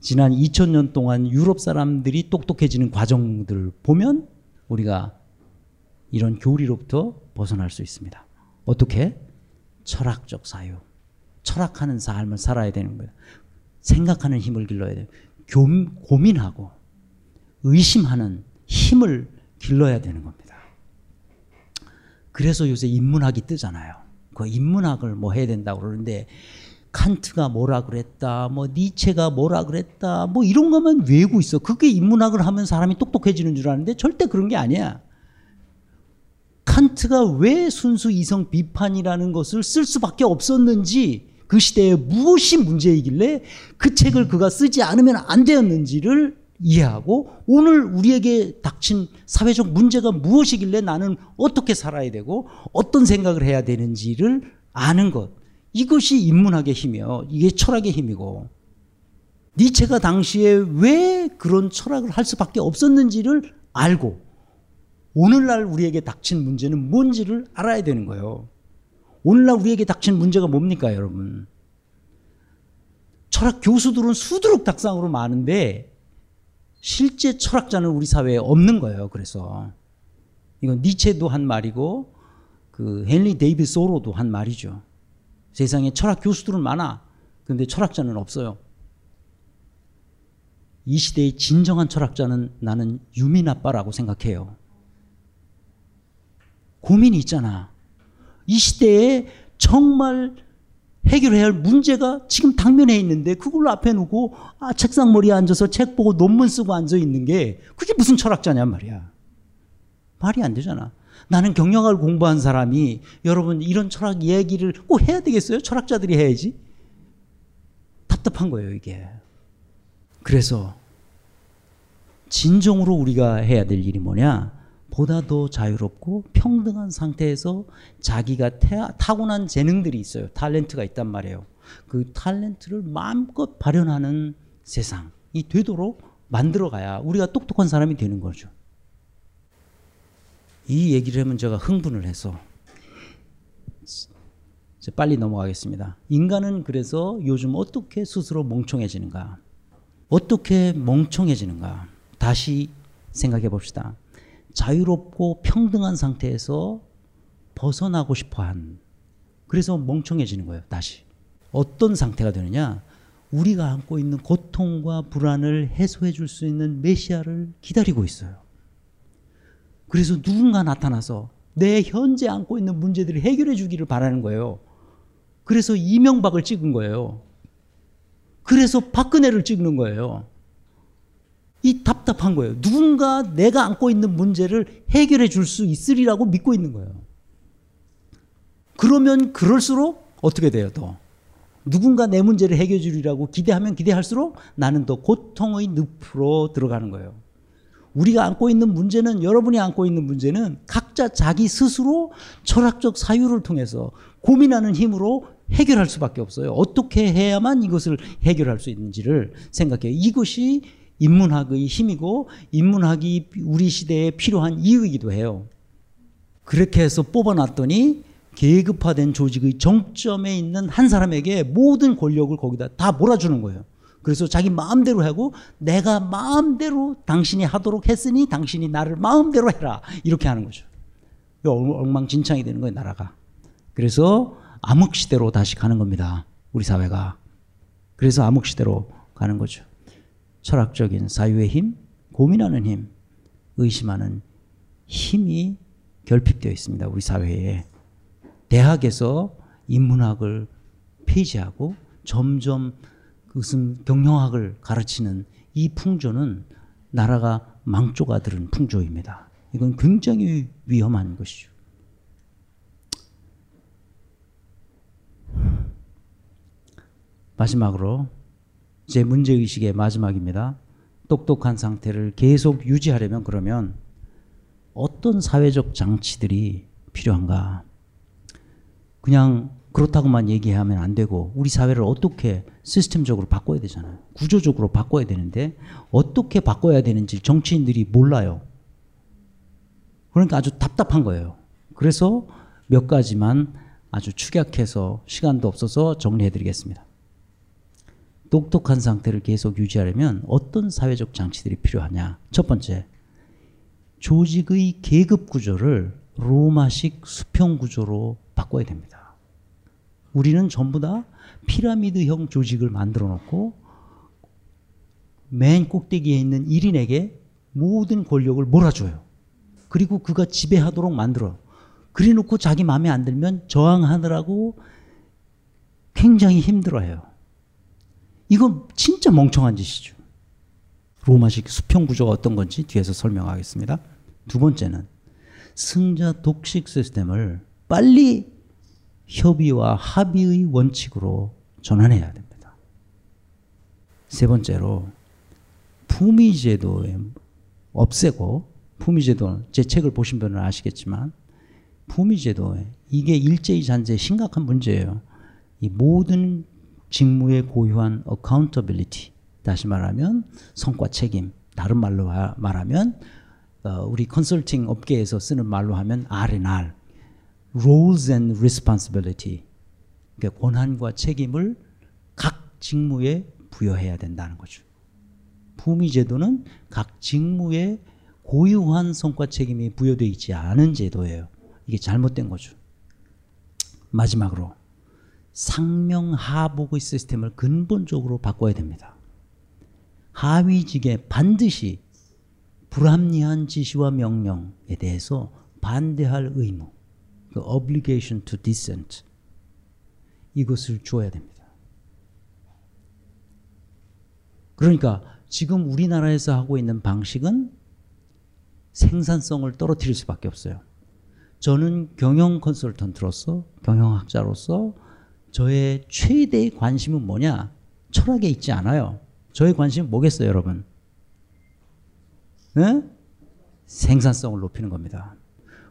지난 2000년 동안 유럽 사람들이 똑똑해지는 과정들을 보면 우리가 이런 교리로부터 벗어날 수 있습니다. 어떻게? 철학적 사유. 철학하는 삶을 살아야 되는 거예요. 생각하는 힘을 길러야 돼요. 고민하고 의심하는 힘을 길러야 되는 겁니다. 그래서 요새 인문학이 뜨잖아요. 그 인문학을 뭐 해야 된다고 그러는데 칸트가 뭐라 그랬다, 뭐 니체가 뭐라 그랬다, 뭐 이런 것만 외우고 있어. 그게 인문학을 하면 사람이 똑똑해지는 줄 아는데 절대 그런 게 아니야. 칸트가 왜 순수 이성 비판이라는 것을 쓸 수밖에 없었는지, 그 시대에 무엇이 문제이길래 그 책을 그가 쓰지 않으면 안 되었는지를 이해하고, 오늘 우리에게 닥친 사회적 문제가 무엇이길래 나는 어떻게 살아야 되고 어떤 생각을 해야 되는지를 아는 것, 이것이 인문학의 힘이요, 이게 철학의 힘이고, 니체가 당시에 왜 그런 철학을 할 수밖에 없었는지를 알고 오늘날 우리에게 닥친 문제는 뭔지를 알아야 되는 거예요. 오늘날 우리에게 닥친 문제가 뭡니까, 여러분? 철학 교수들은 수두룩 닥상으로 많은데 실제 철학자는 우리 사회에 없는 거예요. 그래서 이건 니체도 한 말이고 그 헨리 데이비드 소로도 한 말이죠. 세상에 철학 교수들은 많아. 근데 철학자는 없어요. 이 시대의 진정한 철학자는 나는 유민 아빠라고 생각해요. 고민이 있잖아. 이 시대에 정말 해결해야 할 문제가 지금 당면에 있는데 그걸로 앞에 놓고 책상 머리에 앉아서 책 보고 논문 쓰고 앉아 있는 게 그게 무슨 철학자냐 말이야. 말이 안 되잖아. 나는 경영학을 공부한 사람이 여러분 이런 철학 얘기를 꼭 해야 되겠어요? 철학자들이 해야지. 답답한 거예요, 이게. 그래서 진정으로 우리가 해야 될 일이 뭐냐? 보다 더 자유롭고 평등한 상태에서 자기가 타고난 재능들이 있어요. 탤런트가 있단 말이에요. 그 탤런트를 마음껏 발현하는 세상이 되도록 만들어가야 우리가 똑똑한 사람이 되는 거죠. 이 얘기를 하면 제가 흥분을 해서 빨리 넘어가겠습니다. 인간은 그래서 요즘 어떻게 스스로 멍청해지는가? 어떻게 멍청해지는가? 다시 생각해 봅시다. 자유롭고 평등한 상태에서 벗어나고 싶어한, 그래서 멍청해지는 거예요. 다시 어떤 상태가 되느냐? 우리가 안고 있는 고통과 불안을 해소해 줄 수 있는 메시아를 기다리고 있어요. 그래서 누군가 나타나서 내 현재 안고 있는 문제들을 해결해 주기를 바라는 거예요. 그래서 이명박을 찍은 거예요. 그래서 박근혜를 찍는 거예요. 이 답답한 거예요. 누군가 내가 안고 있는 문제를 해결해 줄 수 있으리라고 믿고 있는 거예요. 그러면 그럴수록 어떻게 돼요? 더 누군가 내 문제를 해결해 주리라고 기대하면 기대할수록 나는 더 고통의 늪으로 들어가는 거예요. 우리가 안고 있는 문제는, 여러분이 안고 있는 문제는 각자 자기 스스로 철학적 사유를 통해서 고민하는 힘으로 해결할 수밖에 없어요. 어떻게 해야만 이것을 해결할 수 있는지를 생각해요. 이것이 인문학의 힘이고 인문학이 우리 시대에 필요한 이유이기도 해요. 그렇게 해서 뽑아놨더니 계급화된 조직의 정점에 있는 한 사람에게 모든 권력을 거기다 다 몰아주는 거예요. 그래서 자기 마음대로 하고, 내가 마음대로 당신이 하도록 했으니 당신이 나를 마음대로 해라, 이렇게 하는 거죠. 엉망진창이 되는 거예요, 나라가. 그래서 암흑시대로 다시 가는 겁니다, 우리 사회가. 그래서 암흑시대로 가는 거죠. 철학적인 사유의 힘, 고민하는 힘, 의심하는 힘이 결핍되어 있습니다, 우리 사회에. 대학에서 인문학을 폐지하고 점점 무슨 경영학을 가르치는 이 풍조는 나라가 망조가 들은 풍조입니다. 이건 굉장히 위험한 것이죠. 마지막으로 제 문제의식의 마지막입니다. 똑똑한 상태를 계속 유지하려면 그러면 어떤 사회적 장치들이 필요한가? 그냥 그렇다고만 얘기하면 안 되고 우리 사회를 어떻게 시스템적으로 바꿔야 되잖아요. 구조적으로 바꿔야 되는데 어떻게 바꿔야 되는지 정치인들이 몰라요. 그러니까 아주 답답한 거예요. 그래서 몇 가지만 아주 축약해서, 시간도 없어서 정리해드리겠습니다. 똑똑한 상태를 계속 유지하려면 어떤 사회적 장치들이 필요하냐? 첫 번째, 조직의 계급 구조를 로마식 수평 구조로 바꿔야 됩니다. 우리는 전부 다 피라미드형 조직을 만들어 놓고 맨 꼭대기에 있는 1인에게 모든 권력을 몰아줘요. 그리고 그가 지배하도록 만들어. 그래놓고 자기 마음에 안 들면 저항하느라고 굉장히 힘들어해요. 이건 진짜 멍청한 짓이죠. 로마식 수평구조가 어떤 건지 뒤에서 설명하겠습니다. 두 번째는 승자 독식 시스템을 빨리 협의와 합의의 원칙으로 전환해야 됩니다. 세 번째로 품위제도에 없애고, 품위제도는 제 책을 보신 분은 아시겠지만 품위제도에, 이게 일제의 잔재의 심각한 문제예요. 이 모든 직무에 고유한 어카운터빌리티, 다시 말하면 성과 책임, 다른 말로 말하면 우리 컨설팅 업계에서 쓰는 말로 하면 R&R, Roles and Responsibility, 그러니까 권한과 책임을 각 직무에 부여해야 된다는 거죠. 품위제도는 각 직무에 고유한 성과 책임이 부여되어 있지 않은 제도예요. 이게 잘못된 거죠. 마지막으로 상명하복의 시스템을 근본적으로 바꿔야 됩니다. 하위직에 반드시 불합리한 지시와 명령에 대해서 반대할 의무, 그 obligation to dissent, 이것을 줘야 됩니다. 그러니까 지금 우리나라에서 하고 있는 방식은 생산성을 떨어뜨릴 수밖에 없어요. 저는 경영 컨설턴트로서, 경영학자로서 저의 최대의 관심은 뭐냐? 철학에 있지 않아요. 저의 관심은 뭐겠어요, 여러분? 네? 생산성을 높이는 겁니다.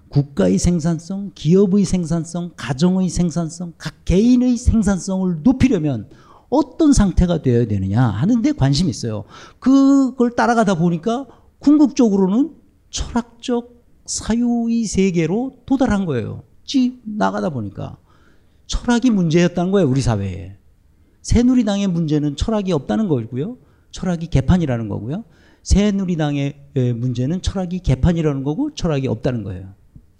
국가의 생산성, 기업의 생산성, 가정의 생산성, 각 개인의 생산성을 높이려면 어떤 상태가 되어야 되느냐 하는 데 관심이 있어요. 그걸 따라가다 보니까 궁극적으로는 철학적 사유의 세계로 도달한 거예요. 쭉 나가다 보니까 철학이 문제였다는 거예요, 우리 사회에. 새누리당의 문제는 철학이 없다는 거고요, 철학이 개판이라는 거고요. 새누리당의 문제는 철학이 개판이라는 거고 철학이 없다는 거예요.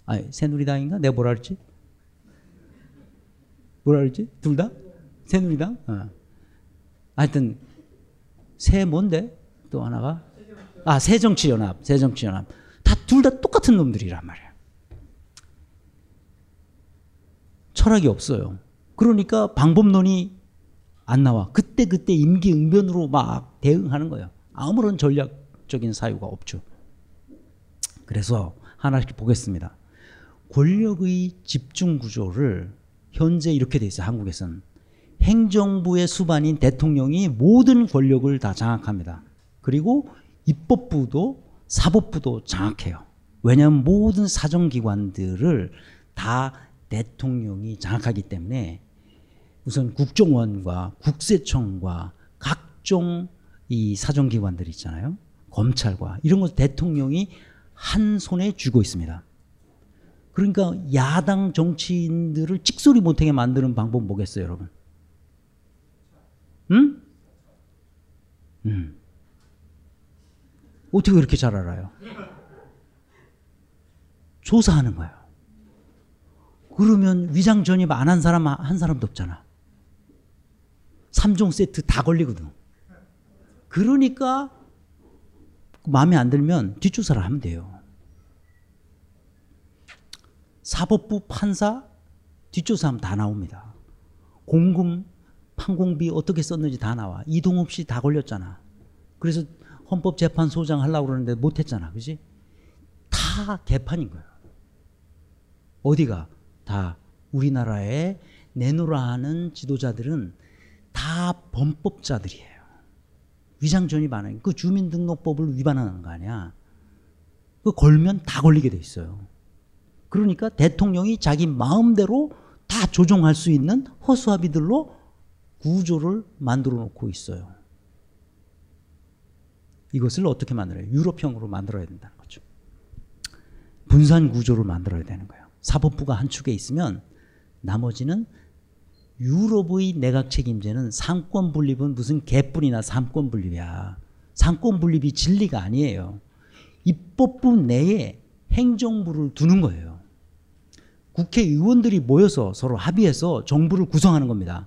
아니, 새누리당인가? 내가 뭐라 그랬지? 뭐라 그랬지? 둘 다? 새누리당? 어. 하여튼 새 뭔데? 또 하나가? 아, 새정치연합. 새정치연합. 다 둘 다 똑같은 놈들이란 말이야. 철학이 없어요. 그러니까 방법론이 안 나와. 그때 임기응변으로 막 대응하는 거예요. 아무런 전략적인 사유가 없죠. 그래서 하나씩 보겠습니다. 권력의 집중 구조를 현재 이렇게 돼 있어요. 한국에서는 행정부의 수반인 대통령이 모든 권력을 다 장악합니다. 그리고 입법부도 사법부도 장악해요. 왜냐하면 모든 사정기관들을 다 대통령이 장악하기 때문에 우선 국정원과 국세청과 각종 이 사정기관들 있잖아요. 검찰과 이런 것 대통령이 한 손에 쥐고 있습니다. 그러니까 야당 정치인들을 찍소리 못하게 만드는 방법은 뭐겠어요, 여러분? 응? 어떻게 그렇게 잘 알아요? 조사하는 거예요. 그러면 위장 전입 안 한 사람 한 사람도 없잖아. 3종 세트 다 걸리거든. 그러니까 마음에 안 들면 뒷조사를 하면 돼요. 사법부 판사 뒷조사하면 다 나옵니다. 공금, 판공비 어떻게 썼는지 다 나와. 이동욱 씨 다 걸렸잖아. 그래서 헌법재판소장 하려고 그러는데 못했잖아. 그지? 다 개판인 거예요. 어디가? 다 우리나라에 내놓으라 하는 지도자들은 다 범법자들이에요. 위장전입 안 하니까 그 주민등록법을 위반하는 거 아니야. 그 걸면 다 걸리게 돼 있어요. 그러니까 대통령이 자기 마음대로 다 조종할 수 있는 허수아비들로 구조를 만들어 놓고 있어요. 이것을 어떻게 만들어요? 유럽형으로 만들어야 된다는 거죠. 분산 구조를 만들어야 되는 거예요. 사법부가 한 축에 있으면 나머지는, 유럽의 내각 책임제는 상권 분립은 무슨 개뿔이나 상권 분립이야. 상권 분립이 진리가 아니에요. 입법부 내에 행정부를 두는 거예요. 국회의원들이 모여서 서로 합의해서 정부를 구성하는 겁니다.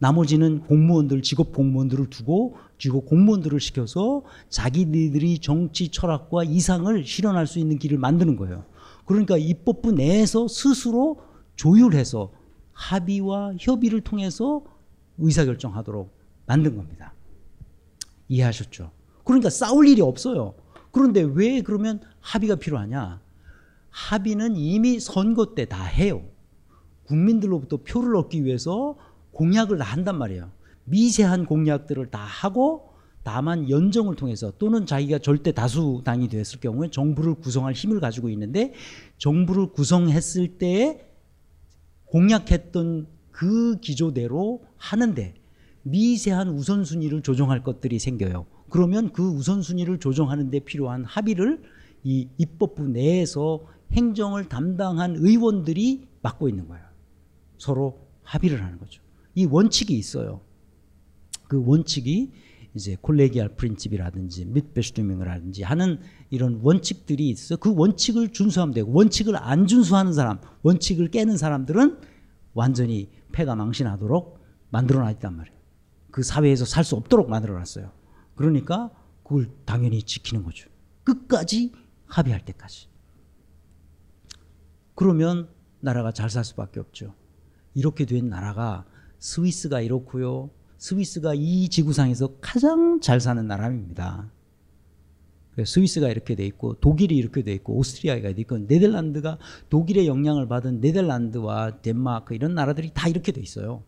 나머지는 공무원들, 직업 공무원들을 두고 직업 공무원들을 시켜서 자기들이 정치 철학과 이상을 실현할 수 있는 길을 만드는 거예요. 그러니까 입법부 내에서 스스로 조율해서 합의와 협의를 통해서 의사결정하도록 만든 겁니다. 이해하셨죠? 그러니까 싸울 일이 없어요. 그런데 왜 그러면 합의가 필요하냐? 합의는 이미 선거 때 다 해요. 국민들로부터 표를 얻기 위해서 공약을 다 한단 말이에요. 미세한 공약들을 다 하고 다만 연정을 통해서 또는 자기가 절대 다수당이 됐을 경우에 정부를 구성할 힘을 가지고 있는데 정부를 구성했을 때에 공약했던 그 기조대로 하는데 미세한 우선순위를 조정할 것들이 생겨요. 그러면 그 우선순위를 조정하는 데 필요한 합의를 이 입법부 내에서 행정을 담당한 의원들이 맡고 있는 거예요. 서로 합의를 하는 거죠. 이 원칙이 있어요. 그 원칙이 이제 콜레기알 프린칩이라든지 밑베슈트밍이라든지 하는 이런 원칙들이 있어요. 그 원칙을 준수하면 되고 원칙을 안 준수하는 사람, 원칙을 깨는 사람들은 완전히 패가 망신하도록 만들어놨단 말이에요. 그 사회에서 살 수 없도록 만들어놨어요. 그러니까 그걸 당연히 지키는 거죠. 끝까지 합의할 때까지. 그러면 나라가 잘 살 수밖에 없죠. 이렇게 된 나라가 스위스가 이렇고요. 스위스가 이 지구상에서 가장 잘 사는 나라입니다. 스위스가 이렇게 돼 있고 독일이 이렇게 돼 있고 오스트리아가 돼 있고 네덜란드가 독일의 영향을 받은 네덜란드와 덴마크 이런 나라들이 다 이렇게 돼 있어요.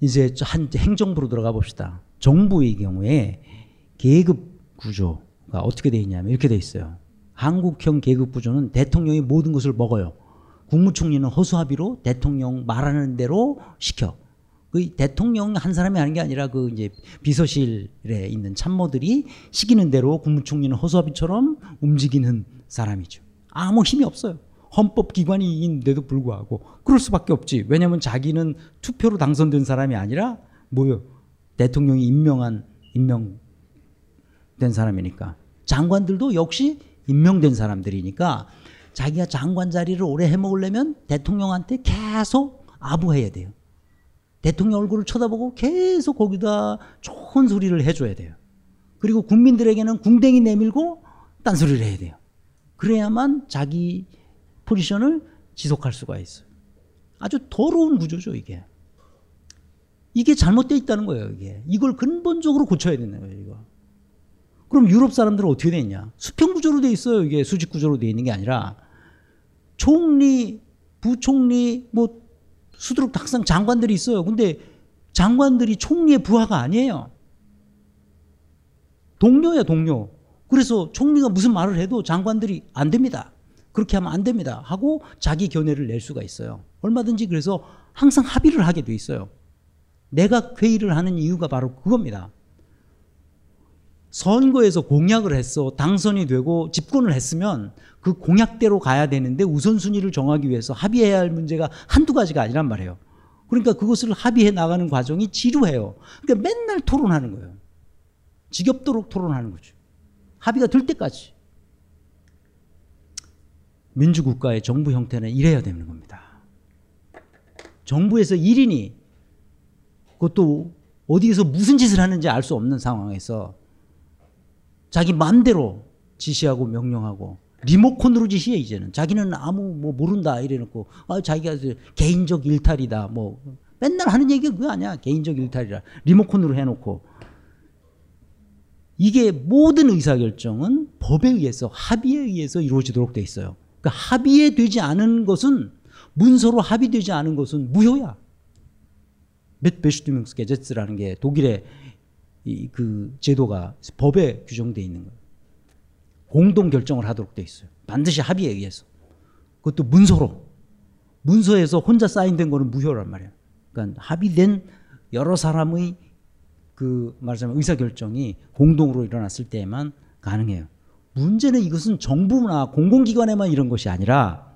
이제 한 행정부로 들어가 봅시다. 정부의 경우에 계급 구조가 어떻게 돼 있냐면 이렇게 돼 있어요. 한국형 계급 구조는 대통령이 모든 것을 먹어요. 국무총리는 허수아비로 대통령 말하는 대로 시켜. 그 대통령 한 사람이 하는 게 아니라 그 이제 비서실에 있는 참모들이 시키는 대로 국무총리는 허수아비처럼 움직이는 사람이죠. 아무 힘이 없어요. 헌법기관인데도 불구하고 그럴 수밖에 없지. 왜냐하면 자기는 투표로 당선된 사람이 아니라 뭐요? 대통령이 임명된 사람이니까. 장관들도 역시 임명된 사람들이니까 자기가 장관 자리를 오래 해먹으려면 대통령한테 계속 아부해야 돼요. 대통령 얼굴을 쳐다보고 계속 거기다 좋은 소리를 해줘야 돼요. 그리고 국민들에게는 궁뎅이 내밀고 딴소리를 해야 돼요. 그래야만 자기 포지션을 지속할 수가 있어요. 아주 더러운 구조죠, 이게. 이게 잘못되어 있다는 거예요, 이게. 이걸 근본적으로 고쳐야 되는 거예요, 이거. 그럼 유럽 사람들은 어떻게 돼 있냐? 수평 구조로 돼 있어요, 이게. 수직 구조로 돼 있는 게 아니라. 총리, 부총리, 뭐 수두룩 항상 장관들이 있어요. 근데 장관들이 총리의 부하가 아니에요. 동료야, 동료. 그래서 총리가 무슨 말을 해도 장관들이 안 됩니다. 그렇게 하면 안 됩니다. 하고 자기 견해를 낼 수가 있어요. 얼마든지 그래서 항상 합의를 하게 돼 있어요. 내각 회의를 하는 이유가 바로 그겁니다. 선거에서 공약을 했어. 당선이 되고 집권을 했으면 그 공약대로 가야 되는데 우선순위를 정하기 위해서 합의해야 할 문제가 한두 가지가 아니란 말이에요. 그러니까 그것을 합의해 나가는 과정이 지루해요. 그러니까 맨날 토론하는 거예요. 지겹도록 토론하는 거죠. 합의가 될 때까지. 민주국가의 정부 형태는 이래야 되는 겁니다. 정부에서 1인이 그것도 어디에서 무슨 짓을 하는지 알 수 없는 상황에서 자기 마음대로 지시하고 명령하고 리모컨으로 지시해. 이제는 자기는 아무 뭐 모른다 이래놓고 자기가 개인적 일탈이다 뭐 맨날 하는 얘기가 그거 아니야. 개인적 일탈이라 리모컨으로 해놓고. 이게 모든 의사결정은 법에 의해서 합의에 의해서 이루어지도록 돼 있어요. 그러니까 합의에 되지 않은 것은 문서로 합의되지 않은 것은 무효야. 밑베슈트밍스게제츠라는 게 독일의 이 그 제도가 법에 규정되어 있는 거예요. 공동 결정을 하도록 돼 있어요. 반드시 합의에 의해서. 그것도 문서로. 문서에서 혼자 사인된 거는 무효란 말이에요. 그러니까 합의된 여러 사람의 그 말하자면 의사결정이 공동으로 일어났을 때에만 가능해요. 문제는 이것은 정부나 공공기관에만 이런 것이 아니라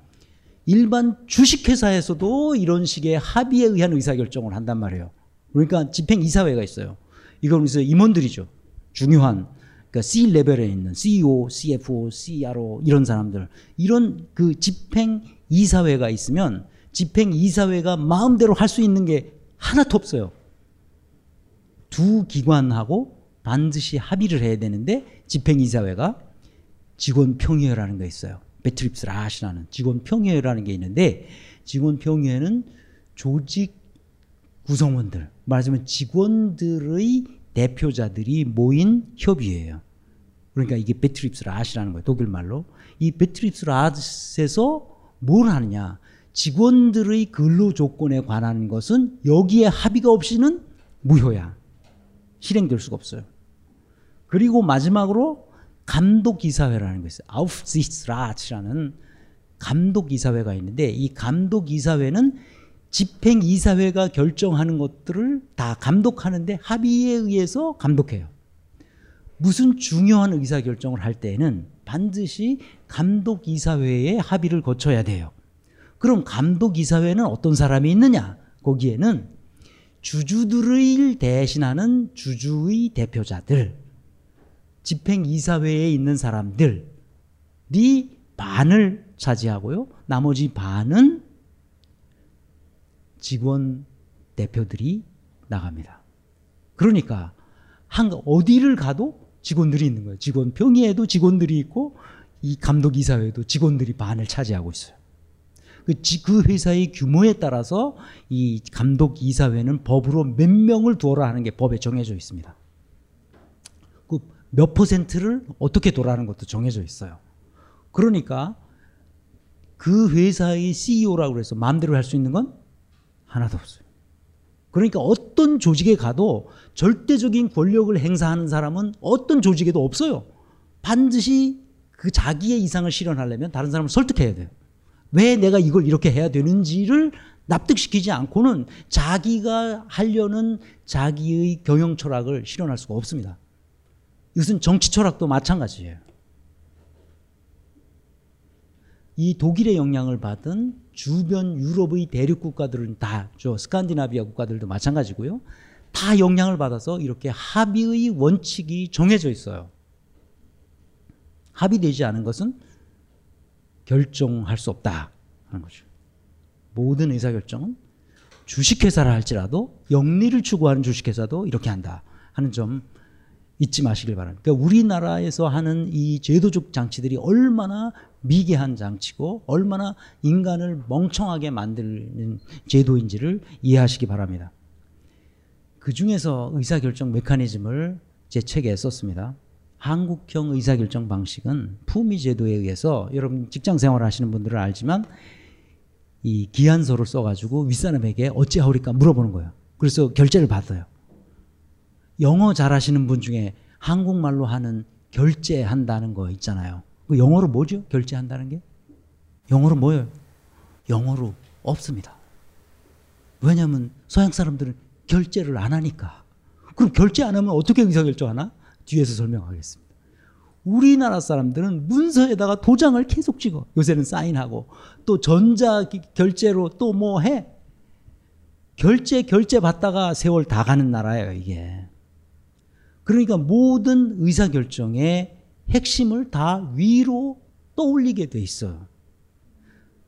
일반 주식회사에서도 이런 식의 합의에 의한 의사결정을 한단 말이에요. 그러니까 집행이사회가 있어요. 이건 그래서 임원들이죠. 중요한 그러니까 C-레벨에 있는 CEO, CFO, CRO 이런 사람들. 이런 그 집행이사회가 있으면 집행이사회가 마음대로 할 수 있는 게 하나도 없어요. 두 기관하고 반드시 합의를 해야 되는데 집행이사회가 직원평의회라는 게 있어요. 베트립스라시라는 직원평의회라는 게 있는데, 직원평의회는 조직 구성원들, 말하자면 직원들의 대표자들이 모인 협의회예요. 그러니까 이게 베트립스라시라는 거예요. 독일말로. 이 베트립스라시에서 뭘 하느냐. 직원들의 근로 조건에 관한 것은 여기에 합의가 없이는 무효야. 실행될 수가 없어요. 그리고 마지막으로 감독이사회라는 거 있어요. 아우구스티누스라는 감독이사회가 있는데, 이 감독이사회는 집행이사회가 결정하는 것들을 다 감독하는데 합의에 의해서 감독해요. 무슨 중요한 의사결정을 할 때에는 반드시 감독이사회의 합의를 거쳐야 돼요. 그럼 감독이사회는 어떤 사람이 있느냐? 거기에는 주주들을 대신하는 주주의 대표자들, 집행이사회에 있는 사람들이 반을 차지하고요. 나머지 반은 직원 대표들이 나갑니다. 그러니까 어디를 가도 직원들이 있는 거예요. 직원평의회에도 직원들이 있고 이 감독이사회에도 직원들이 반을 차지하고 있어요. 그 회사의 규모에 따라서 이 감독이사회는 법으로 몇 명을 두어라 하는 게 법에 정해져 있습니다. 그 몇 퍼센트를 어떻게 두라는 것도 정해져 있어요. 그러니까 그 회사의 CEO라고 해서 마음대로 할 수 있는 건 하나도 없어요. 그러니까 어떤 조직에 가도 절대적인 권력을 행사하는 사람은 어떤 조직에도 없어요. 반드시 그 자기의 이상을 실현하려면 다른 사람을 설득해야 돼요. 왜 내가 이걸 이렇게 해야 되는지를 납득시키지 않고는 자기가 하려는 자기의 경영 철학을 실현할 수가 없습니다. 이것은 정치 철학도 마찬가지예요. 이 독일의 영향을 받은 주변 유럽의 대륙 국가들은 다, 저 스칸디나비아 국가들도 마찬가지고요. 다 영향을 받아서 이렇게 합의의 원칙이 정해져 있어요. 합의되지 않은 것은 결정할 수 없다 하는 거죠. 모든 의사결정은 주식회사라 할지라도 영리를 추구하는 주식회사도 이렇게 한다 하는 점 잊지 마시길 바랍니다. 그러니까 우리나라에서 하는 이 제도적 장치들이 얼마나 미개한 장치고 얼마나 인간을 멍청하게 만드는 제도인지를 이해하시기 바랍니다. 그 중에서 의사결정 메커니즘을 제 책에 썼습니다. 한국형 의사결정 방식은 품위 제도에 의해서, 여러분 직장생활 하시는 분들은 알지만 이 기한서를 써가지고 윗사람에게 어찌하오리까 물어보는 거예요. 그래서 결제를 받아요. 영어 잘하시는 분 중에 한국말로 하는 결제한다는 거 있잖아요. 영어로 뭐죠? 결제한다는 게? 영어로 뭐예요? 영어로 없습니다. 왜냐하면 서양 사람들은 결제를 안 하니까. 그럼 결제 안 하면 어떻게 의사결정하나? 뒤에서 설명하겠습니다. 우리나라 사람들은 문서에다가 도장을 계속 찍어. 요새는 사인하고 또 전자결제로 또 뭐 해. 결제 받다가 세월 다 가는 나라예요, 이게. 그러니까 모든 의사결정의 핵심을 다 위로 떠올리게 돼 있어요.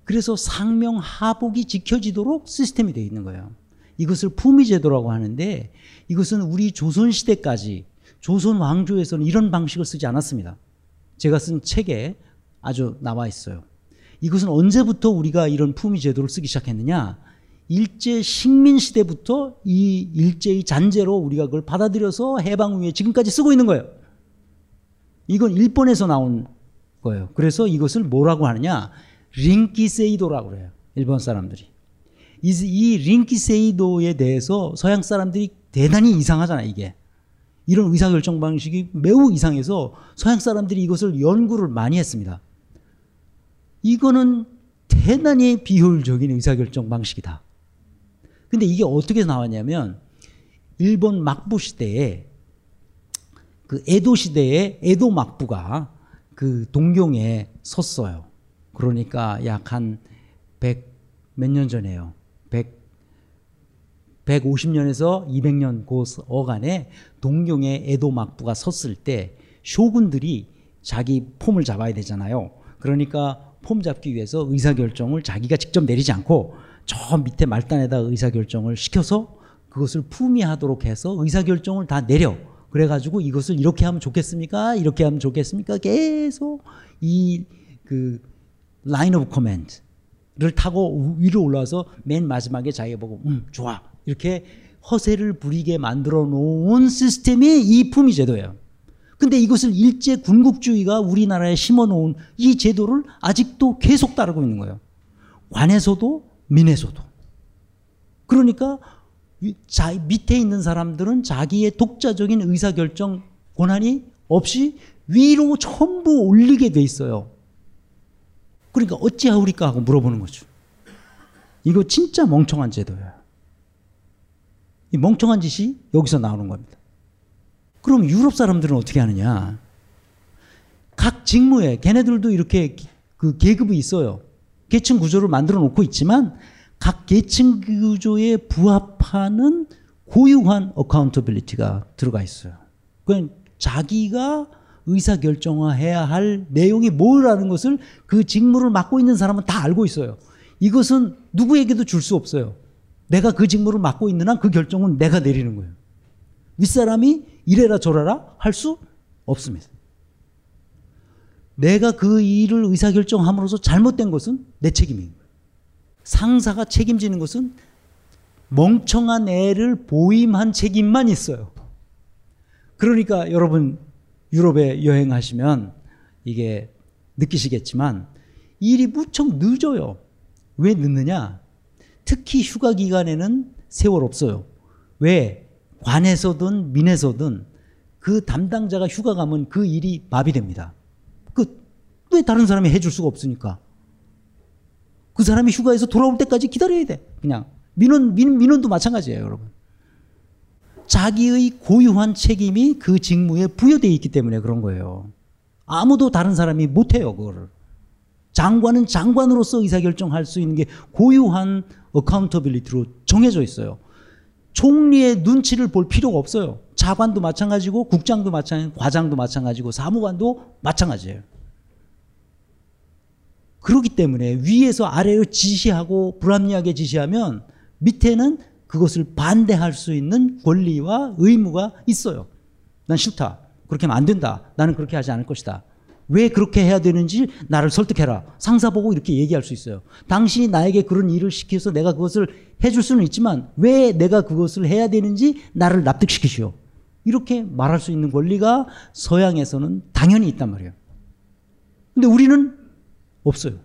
그래서 상명하복이 지켜지도록 시스템이 되어 있는 거예요. 이것을 품위제도라고 하는데, 이것은 우리 조선시대까지 조선 왕조에서는 이런 방식을 쓰지 않았습니다. 제가 쓴 책에 아주 나와 있어요. 이것은 언제부터 우리가 이런 품위 제도를 쓰기 시작했느냐? 일제 식민 시대부터 이 일제의 잔재로 우리가 그걸 받아들여서 해방 후에 지금까지 쓰고 있는 거예요. 이건 일본에서 나온 거예요. 그래서 이것을 뭐라고 하느냐? 링키세이도라고 그래요, 일본 사람들이. 이 링키세이도에 대해서 서양 사람들이 대단히 이상하잖아요, 이게. 이런 의사결정 방식이 매우 이상해서 서양 사람들이 이것을 연구를 많이 했습니다. 이거는 대단히 비효율적인 의사결정 방식이다. 근데 이게 어떻게 나왔냐면, 일본 막부 시대에, 그 에도 시대에 에도 막부가 그 동경에 섰어요. 그러니까 약 한 100 몇 년 전에요. 150년에서 200년 그 어간에 동경의 에도 막부가 섰을 때 쇼군들이 자기 폼을 잡아야 되잖아요. 그러니까 폼 잡기 위해서 의사결정을 자기가 직접 내리지 않고 저 밑에 말단에다 의사결정을 시켜서 그것을 품위하도록 해서 의사결정을 다 내려. 그래가지고 이것을 이렇게 하면 좋겠습니까? 이렇게 하면 좋겠습니까? 계속 이 그 라인 오브 커맨드를 타고 위로 올라와서 맨 마지막에 자기가 보고 좋아. 이렇게 허세를 부리게 만들어 놓은 시스템이 이 품위 제도예요. 근데 이것을 일제 군국주의가 우리나라에 심어 놓은 이 제도를 아직도 계속 따르고 있는 거예요. 관에서도 민에서도. 그러니까 밑에 있는 사람들은 자기의 독자적인 의사결정 권한이 없이 위로 전부 올리게 돼 있어요. 그러니까 어찌하오리까 하고 물어보는 거죠. 이거 진짜 멍청한 제도예요. 이 멍청한 짓이 여기서 나오는 겁니다. 그럼 유럽 사람들은 어떻게 하느냐. 각 직무에 걔네들도 이렇게 그 계급이 있어요. 계층 구조를 만들어 놓고 있지만 각 계층 구조에 부합하는 고유한 어카운터빌리티가 들어가 있어요. 그러니까 자기가 의사결정해야 할 내용이 뭐라는 것을 그 직무를 맡고 있는 사람은 다 알고 있어요. 이것은 누구에게도 줄 수 없어요. 내가 그 직무를 맡고 있는 한 그 결정은 내가 내리는 거예요. 윗사람이 이래라 저래라 할 수 없습니다. 내가 그 일을 의사결정함으로써 잘못된 것은 내 책임인 거예요. 상사가 책임지는 것은 멍청한 애를 보임한 책임만 있어요. 그러니까 여러분 유럽에 여행하시면 이게 느끼시겠지만 일이 무척 늦어요. 왜 늦느냐? 특히 휴가 기간에는 세월 없어요. 왜? 관에서든 민에서든 그 담당자가 휴가 가면 그 일이 마비됩니다. 그 왜 다른 사람이 해줄 수가 없으니까. 그 사람이 휴가에서 돌아올 때까지 기다려야 돼. 그냥 민원도 마찬가지예요, 여러분. 자기의 고유한 책임이 그 직무에 부여되어 있기 때문에 그런 거예요. 아무도 다른 사람이 못해요, 그거를. 장관은 장관으로서 의사결정할 수 있는 게 고유한 어카운터빌리티로 정해져 있어요. 총리의 눈치를 볼 필요가 없어요. 차관도 마찬가지고 국장도 마찬가지고 과장도 마찬가지고 사무관도 마찬가지예요. 그렇기 때문에 위에서 아래로 지시하고 불합리하게 지시하면 밑에는 그것을 반대할 수 있는 권리와 의무가 있어요. 난 싫다. 그렇게 하면 안 된다. 나는 그렇게 하지 않을 것이다. 왜 그렇게 해야 되는지 나를 설득해라. 상사 보고 이렇게 얘기할 수 있어요. 당신이 나에게 그런 일을 시켜서 내가 그것을 해줄 수는 있지만 왜 내가 그것을 해야 되는지 나를 납득시키시오. 이렇게 말할 수 있는 권리가 서양에서는 당연히 있단 말이에요. 근데 우리는 없어요.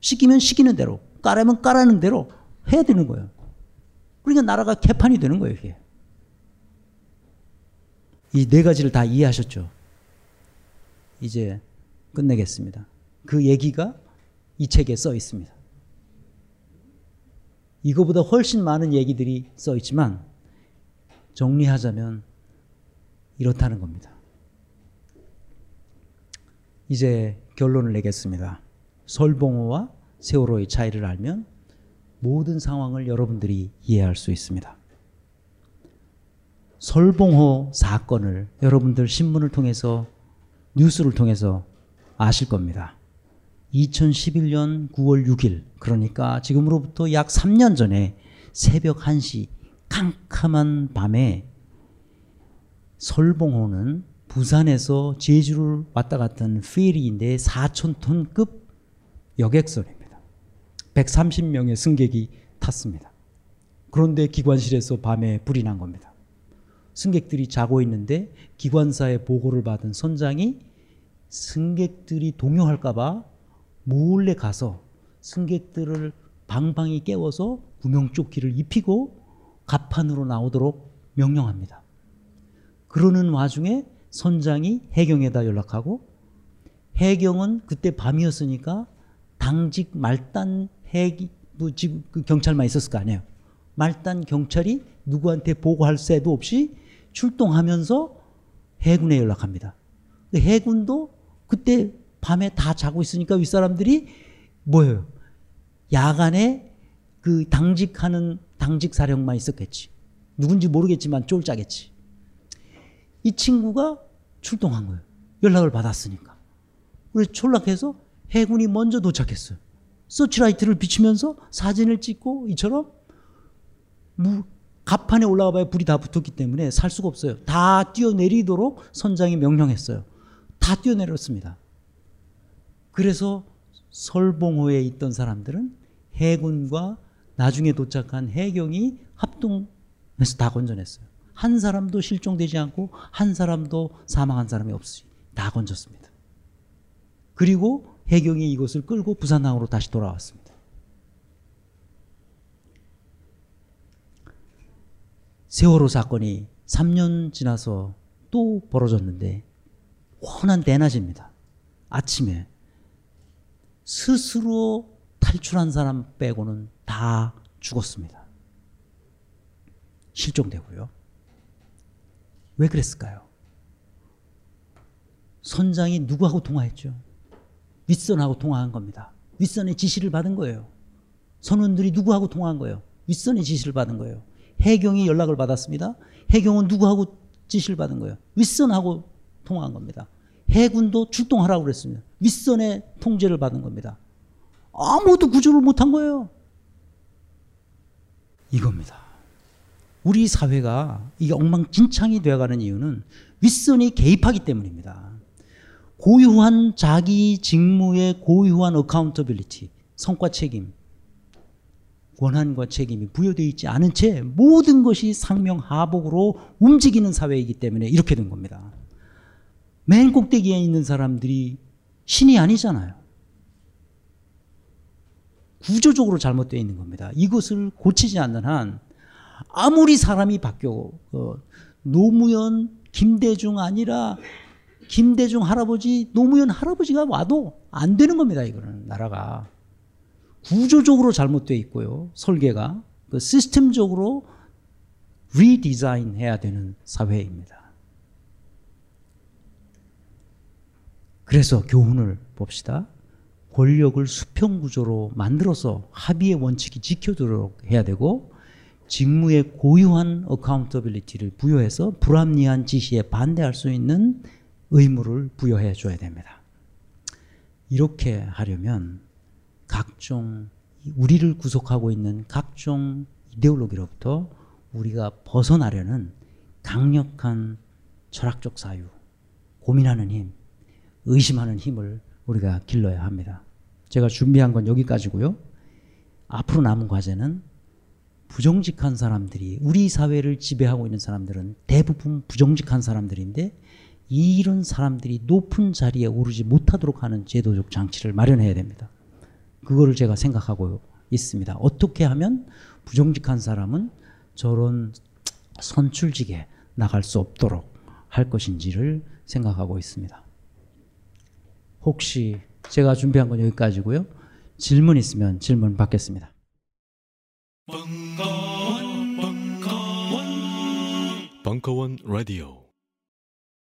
시키면 시키는 대로, 까라면 까라는 대로 해야 되는 거예요. 그러니까 나라가 개판이 되는 거예요, 이게. 이 네 가지를 다 이해하셨죠? 이제 끝내겠습니다. 그 얘기가 이 책에 써 있습니다. 이거보다 훨씬 많은 얘기들이 써 있지만 정리하자면 이렇다는 겁니다. 이제 결론을 내겠습니다. 설봉호와 세월호의 차이를 알면 모든 상황을 여러분들이 이해할 수 있습니다. 설봉호 사건을 여러분들 신문을 통해서 뉴스를 통해서 아실 겁니다. 2011년 9월 6일, 그러니까 지금으로부터 약 3년 전에 새벽 1시 캄캄한 밤에 설봉호는 부산에서 제주를 왔다 갔던 페리인데 4,000톤급 여객선입니다. 130명의 승객이 탔습니다. 그런데 기관실에서 밤에 불이 난 겁니다. 승객들이 자고 있는데 기관사의 보고를 받은 선장이 승객들이 동요할까봐 몰래 가서 승객들을 방방이 깨워서 구명조끼를 입히고 갑판으로 나오도록 명령합니다. 그러는 와중에 선장이 해경에다 연락하고 해경은 그때 밤이었으니까 당직 말단 경찰만 있었을 거 아니에요. 말단 경찰이 누구한테 보고할 새도 없이 출동하면서 해군에 연락합니다. 해군도 그때 밤에 다 자고 있으니까 윗사람들이 뭐예요? 야간에 그 당직하는 당직 사령만 있었겠지. 누군지 모르겠지만 쫄짜겠지. 이 친구가 출동한 거예요. 연락을 받았으니까. 그래서 쫄락해서 해군이 먼저 도착했어요. 서치라이트를 비치면서 사진을 찍고 이처럼 갑판에 올라가 봐야 불이 다 붙었기 때문에 살 수가 없어요. 다 뛰어내리도록 선장이 명령했어요. 다 뛰어내렸습니다. 그래서 설봉호에 있던 사람들은 해군과 나중에 도착한 해경이 합동해서 다 건져냈어요. 한 사람도 실종되지 않고 한 사람도 사망한 사람이 없이 다 건졌습니다. 그리고 해경이 이것을 끌고 부산항으로 다시 돌아왔습니다. 세월호 사건이 3년 지나서 또 벌어졌는데 훤한 대낮입니다. 아침에 스스로 탈출한 사람 빼고는 다 죽었습니다. 실종되고요. 왜 그랬을까요? 선장이 누구하고 통화했죠? 윗선하고 통화한 겁니다. 윗선의 지시를 받은 거예요. 선원들이 누구하고 통화한 거예요? 윗선의 지시를 받은 거예요. 해경이 연락을 받았습니다. 해경은 누구하고 지시를 받은 거예요? 윗선하고 통화한 겁니다. 해군도 출동하라고 그랬습니다. 윗선의 통제를 받은 겁니다. 아무도 구조를 못한 거예요. 이겁니다. 우리 사회가 이게 엉망진창이 되어가는 이유는 윗선이 개입하기 때문입니다. 고유한 자기 직무의 고유한 어카운터빌리티, 성과 책임, 권한과 책임이 부여되어 있지 않은 채 모든 것이 상명하복으로 움직이는 사회이기 때문에 이렇게 된 겁니다. 맨 꼭대기에 있는 사람들이 신이 아니잖아요. 구조적으로 잘못되어 있는 겁니다. 이것을 고치지 않는 한 아무리 사람이 바뀌고 노무현, 김대중 아니라 김대중 할아버지, 노무현 할아버지가 와도 안 되는 겁니다. 이거는 나라가 구조적으로 잘못되어 있고요. 설계가 시스템적으로 리디자인해야 되는 사회입니다. 그래서 교훈을 봅시다. 권력을 수평구조로 만들어서 합의의 원칙이 지켜지도록 해야 되고 직무의 고유한 어카운터빌리티를 부여해서 불합리한 지시에 반대할 수 있는 의무를 부여해 줘야 됩니다. 이렇게 하려면 각종 우리를 구속하고 있는 각종 이데올로기로부터 우리가 벗어나려는 강력한 철학적 사유, 고민하는 힘, 의심하는 힘을 우리가 길러야 합니다. 제가 준비한 건 여기까지고요. 앞으로 남은 과제는 부정직한 사람들이 우리 사회를 지배하고 있는 사람들은 대부분 부정직한 사람들인데 이런 사람들이 높은 자리에 오르지 못하도록 하는 제도적 장치를 마련해야 됩니다. 그거를 제가 생각하고 있습니다. 어떻게 하면 부정직한 사람은 저런 선출직에 나갈 수 없도록 할 것인지를 생각하고 있습니다. 혹시 제가 준비한 건 여기까지고요. 질문 있으면 질문 받겠습니다. 벙커원 라디오